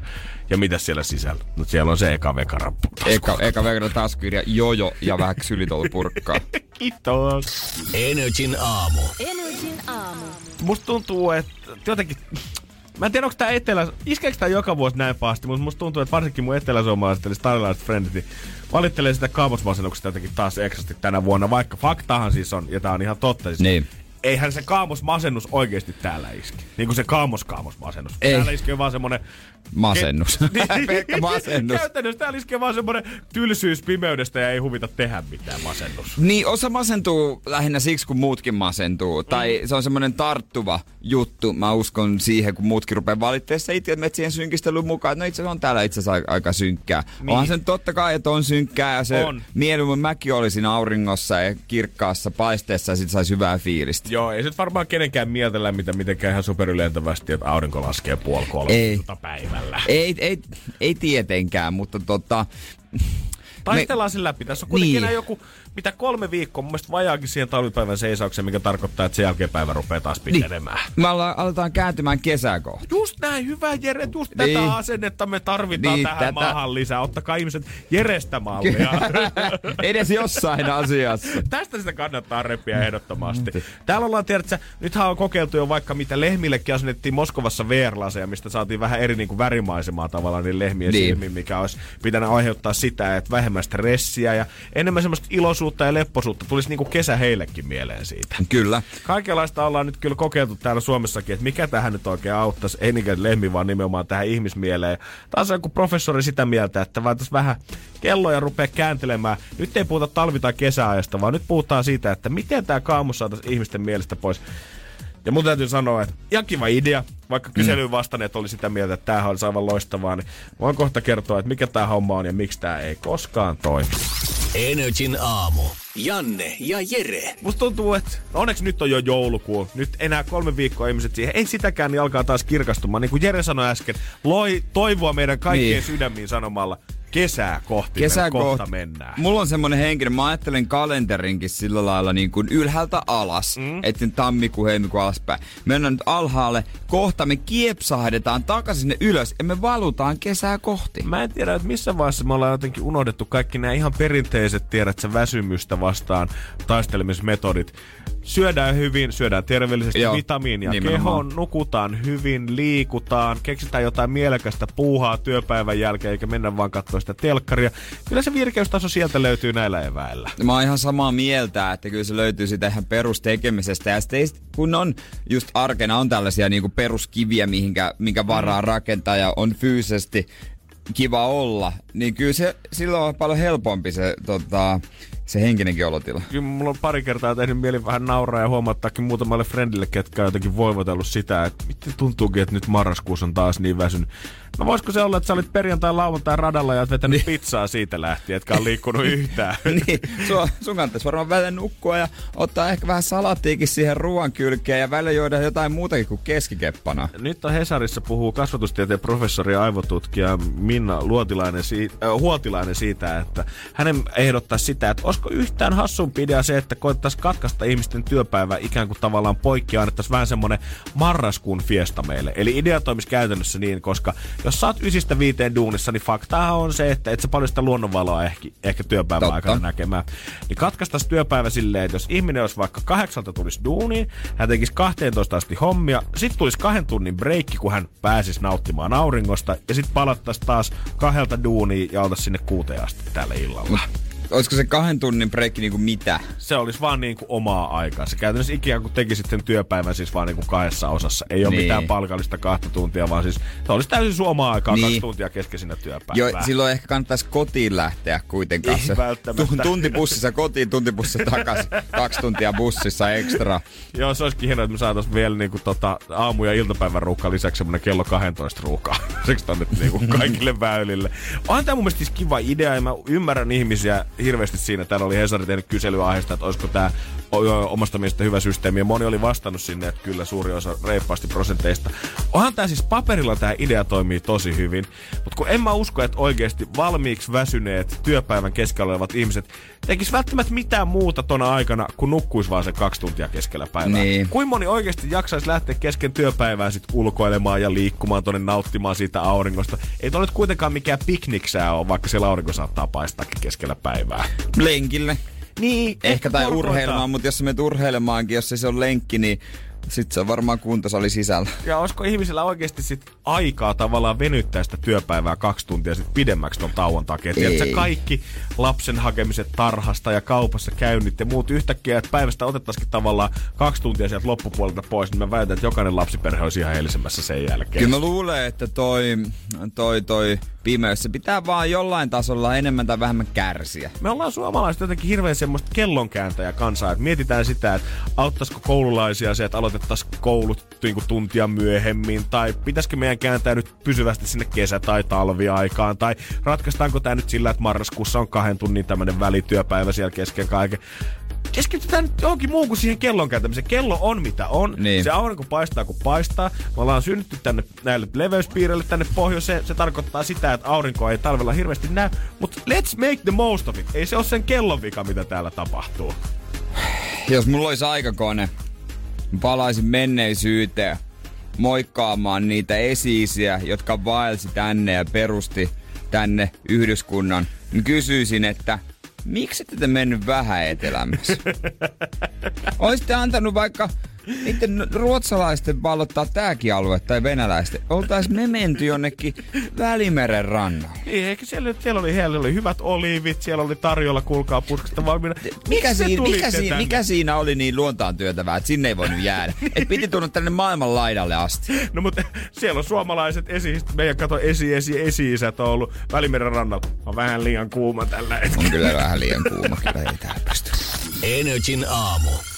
Ja mitä siellä sisällä? No siellä on se Eka Vekara tasku. Eka, Eka Vekara taskukirja, jojo ja vähän ksylitolupurkkaa. Kiitos. N R J:n aamu. N R J:n aamu. Musta tuntuu, että jotenkin... Mä en tiedä, onko tää etelä... Iskeekö tää joka vuosi näin pahasti, mutta musta tuntuu, että varsinkin mun eteläsuomalaiset, eli starilaiset friendit, valittelee sitä kaamosmasennuksesta jotenkin taas ekstrasti tänä vuonna, vaikka faktahan siis on, ja tää on ihan totta siis. Niin. Eihän se kaamosmasennus oikeesti täällä iski. Niinku se kaamos-kaamosmasennus. Ei. Täällä iskee vaan semmonen... Masennus. Ke- Pekka masennus. Käytännössä täällä iskee vaan semmonen tylsyys pimeydestä ja ei huvita tehdä mitään masennus. Niin, osa masentuu lähinnä siksi, kun muutkin masentuu. Mm. Tai se on semmonen tarttuva juttu. Mä uskon siihen, kun muutkin rupee valitteessa sä itse, että menet siihen synkistelyyn mukaan. Että no itse on täällä itse asiassa aika synkkää. Niin. Onhan se totta kai, että on synkkää ja se on. Mieluummin mäkin olisin auringossa ja kirkkaassa paisteessa ja sit sais hyvää fiilistä. Joo, ei sit varmaan kenenkään mieltä lämmitä mitenkään ihan superylentävästi, että aurinko laskee puoli kolmelta päivällä. Ei, ei, ei tietenkään, mutta tota... Taistellaan me... sen läpi. Tässä on kuitenkin niin. joku mitä kolme viikkoa, mun mielestä vajaakin siihen talvipäivän seisaukseen, mikä tarkoittaa, että sen jälkeen päivä rupeaa taas pitenemään. Niin. Me ollaan, aletaan kääntymään kesää kohta. Just näin, hyvä Jere, just niin. Tätä asennetta me tarvitaan niin, tähän tätä. Maahan lisää. Ottakaa ihmiset Jerestä mallia. Edes jossain asiassa. Tästä sitä kannattaa repiä ehdottomasti. Täällä ollaan, tiedätkö, nythän on kokeiltu jo vaikka mitä lehmillekin asennettiin Moskovassa V R-laseja, mistä saatiin vähän eri niin kuin värimaisemaa tavallaan niin lehmien niin. Silmiin, mikä olisi pitänyt aiheuttaa sitä, että vähemmän stressiä ja enemmän semmoista iloisuutta ja lepposuutta. Tulisi niinku kesä heillekin mieleen siitä. Kyllä. Kaikenlaista ollaan nyt kyllä kokeiltu täällä Suomessakin, että mikä tähän nyt oikein auttaisi. Ei niinkään lehmi, vaan nimenomaan tähän ihmismieleen. Taas joku professori sitä mieltä, että vaitaisi vähän kelloja rupea kääntelemään. Nyt ei puhuta talvi- tai kesäajasta, vaan nyt puhutaan siitä, että miten tämä kaamus saataisiin ihmisten mielestä pois. Ja mun täytyy sanoa, että ihan kiva idea, vaikka kyselyyn vastanneet oli sitä mieltä, että tämähän olisi aivan loistavaa, niin voin kohta kertoa, että mikä tämä homma on ja miksi tämä ei koskaan toimi. N R J:n aamu. Janne ja Jere. Musta tuntuu, että onneksi nyt on jo joulukuu. Nyt enää kolme viikkoa ihmiset siihen. Ei sitäkään, niin alkaa taas kirkastumaan. Niin kuin Jere sanoi äsken, loi toivoa meidän kaikkien niin. Sydämiin sanomalla. Kesää kohti, Kesää kohti. kohta mennään. Mulla on semmonen henkinen, mä ajattelen kalenterinkin sillä lailla niin kuin ylhäältä alas. Mm. Etten tammikuun, helmikuun alaspäin. Mennään nyt alhaalle, kohta me kiepsahdetaan takaisin sinne ylös ja me valutaan kesää kohti. Mä en tiedä, että missä vaiheessa me ollaan jotenkin unohdettu kaikki nämä ihan perinteiset, tiedät sä, väsymystä vastaan taistelemismetodit. Syödään hyvin, syödään terveellisesti, joo, vitamiinia kehoon, nukutaan hyvin, liikutaan, keksitään jotain mielekästä puuhaa työpäivän jälkeen, eikä mennä vaan katsoa sitä telkkaria. Kyllä se virkeystaso sieltä löytyy näillä eväillä. Mä oon ihan samaa mieltä, että kyllä se löytyy sitä ihan perustekemisestä. Ja sitten kun on just arkena on tällaisia niinku peruskiviä, mihinkä, minkä varaa rakentaa ja on fyysisesti kiva olla, niin kyllä se silloin on paljon helpompi se... Tota, se henkinenkin olotila. Kyllä mulla on pari kertaa tehnyt mieli vähän nauraa ja huomaattaakin muutamalle friendille, ketkä on jotenkin voivotellut sitä, että miten tuntuukin, että nyt marraskuussa on taas niin väsynyt. No voisiko se olla, että sä olit perjantai lauantai radalla ja oot vetänyt niin. pizzaa siitä lähtien, etkä on liikkunut yhtään. Niin, sun, sun kannattaisi varmaan välillä nukkua ja ottaa ehkä vähän salaattiikin siihen ruoan kylkeen ja välillä juoda jotain muutakin kuin keskikeppana. Nyt on Hesarissa puhuu kasvatustieteen professori ja aivotutkija Minna Huotilainen siitä, äh, Huotilainen siitä, että hänen ehdottaa sitä, että olisiko yhtään hassumpi idea se, että koettaisiin katkaista ihmisten työpäivää ikään kuin tavallaan poikki ja annettaisiin vähän semmoinen marraskuun fiesta meille. Eli idea toimisi käytännössä niin, koska jos sä oot ysistä viiteen duunissa, niin faktahan on se, että et sä paljon sitä luonnonvaloa ehkä, ehkä työpäivän totta. Aikana näkemään. Niin katkaistaisi työpäivä silleen, että jos ihminen olisi vaikka kahdeksalta tulisi duuniin, hän tekisi kahteentoista asti hommia, sitten tulisi kahden tunnin breikki, kun hän pääsisi nauttimaan auringosta, ja sitten palattaisiin taas kahdelta duuniin ja oltaisiin sinne kuuteen asti tällä illalla. Olisiko se kahden tunnin breikki niinku mitä? Se olisi vaan niinku omaa aikaa. Se käytännössä ikään kuin tekisit sen työpäivän siis vaan niinku kahdessa osassa. Ei ole niin. mitään palkallista kahta tuntia, vaan siis se olisi täysin sun omaa aikaa niin. kaksi tuntia keskeisinä työpäivää. Joo, silloin ehkä kannattaisi kotiin lähteä kuitenkaan. Ei välttämättä. Tunti bussissa kotiin, tunti bussissa takaisin. Kaksi tuntia bussissa ekstra. Joo, se olisikin hienoa, että me saataisiin vielä niinku tota aamu- ja iltapäivän ruuhka lisäksi semmoinen kello kaksitoista ruuhka. Siksi tänne niinku kaikille väylille. On tämä mun mielestä siis kiva idea ja mä ymmärrän ihmisiä hirveästi siinä. Täällä oli Hesari tehnyt kyselyaiheesta, että olisiko tämä omasta mielestä hyvä systeemi. Ja moni oli vastannut sinne, että kyllä suuri osa reippaasti prosenteista. Onhan tämä siis paperilla tämä idea toimii tosi hyvin. Mutta kun en mä usko, että oikeasti valmiiksi väsyneet työpäivän keskellä olevat ihmiset tekis välttämättä mitään muuta tona aikana, kun nukkuisi vaan sen kaksi tuntia keskellä päivää. Niin. Kuin moni oikeasti jaksaisi lähteä kesken työpäivää sit ulkoilemaan ja liikkumaan tuonne nauttimaan siitä auringosta. Ei tuolla nyt kuitenkaan mikään pikniksää ole, vaikka siellä aurinko saattaa paistaakin keskellä päivää. Lenkille. Niin. Ehkä tai urheilemaan, mutta jos sä menet urheilemaankin, jos ei se on lenkki, niin sit se on varmaan kuntosali sisällä. Ja olisiko ihmisellä oikeasti sit aikaa tavallaan venyttää sitä työpäivää kaksi tuntia sit pidemmäksi ton tauon takia? Tiedätkö kaikki lapsen hakemiset tarhasta ja kaupassa käynnit ja muut yhtäkkiä, että päivästä otettaisikin tavallaan kaksi tuntia sieltä loppupuolelta pois, niin mä väitän, että jokainen lapsiperhe olisi ihan eilisemmässä sen jälkeen. Kyllä mä luulen, että toi, toi, toi pimeys, se pitää vaan jollain tasolla enemmän tai vähemmän kärsiä. Me ollaan suomalaiset jotenkin hirveän semmoista kellonkääntäjä kansaa, että mietitään sitä, että auttaisiko koululaisia se, että otettaisiin koulut niin tuntia myöhemmin, tai pitäisikö meidän kääntää nyt pysyvästi sinne kesä- tai talviaikaan, tai ratkaistaanko tämä nyt sillä, että marraskuussa on kahden tunnin tämmöinen välityöpäivä siellä kesken kaiken. keskitytään nyt johonkin muu kuin siihen kellon käytämiseen. Kello on mitä on. Niin. Se aurinko paistaa kun paistaa. Me ollaan synnytty tänne näille leveyspiireille tänne pohjoiseen. Se tarkoittaa sitä, että aurinkoa ei talvella hirveästi näy. Mutta let's make the most of it. Ei se ole sen kellon vika, mitä täällä tapahtuu. Jos mulla olisi aikakone, palaisin menneisyyteen moikkaamaan niitä esiisiä, jotka vaelsi tänne ja perusti tänne yhdyskunnan. Niin kysyisin, että miksi ette te mennyt vähän etelämässä? Olisitte antanut vaikka niiden ruotsalaisten pallottaa tääkin alue tai venäläisten. Oltais me menty jonnekin Välimeren rannalle. Niin, eikö siellä, siellä oli, heillä oli hyvät oliivit, siellä oli tarjolla kulkaa purkasta valmiina. Mikä, siin, mikä, siin, mikä siinä oli niin luontaan työtävää, että sinne ei voinut jäädä? Et piti tulla tänne maailman laidalle asti. No mutta siellä on suomalaiset esiiset, meidän kato esi esi esi-isät on ollut Välimeren rannalla. On vähän liian kuuma tällä hetkellä. On kyllä vähän liian kuuma, kyllä ei täällä pysty. Energin aamu.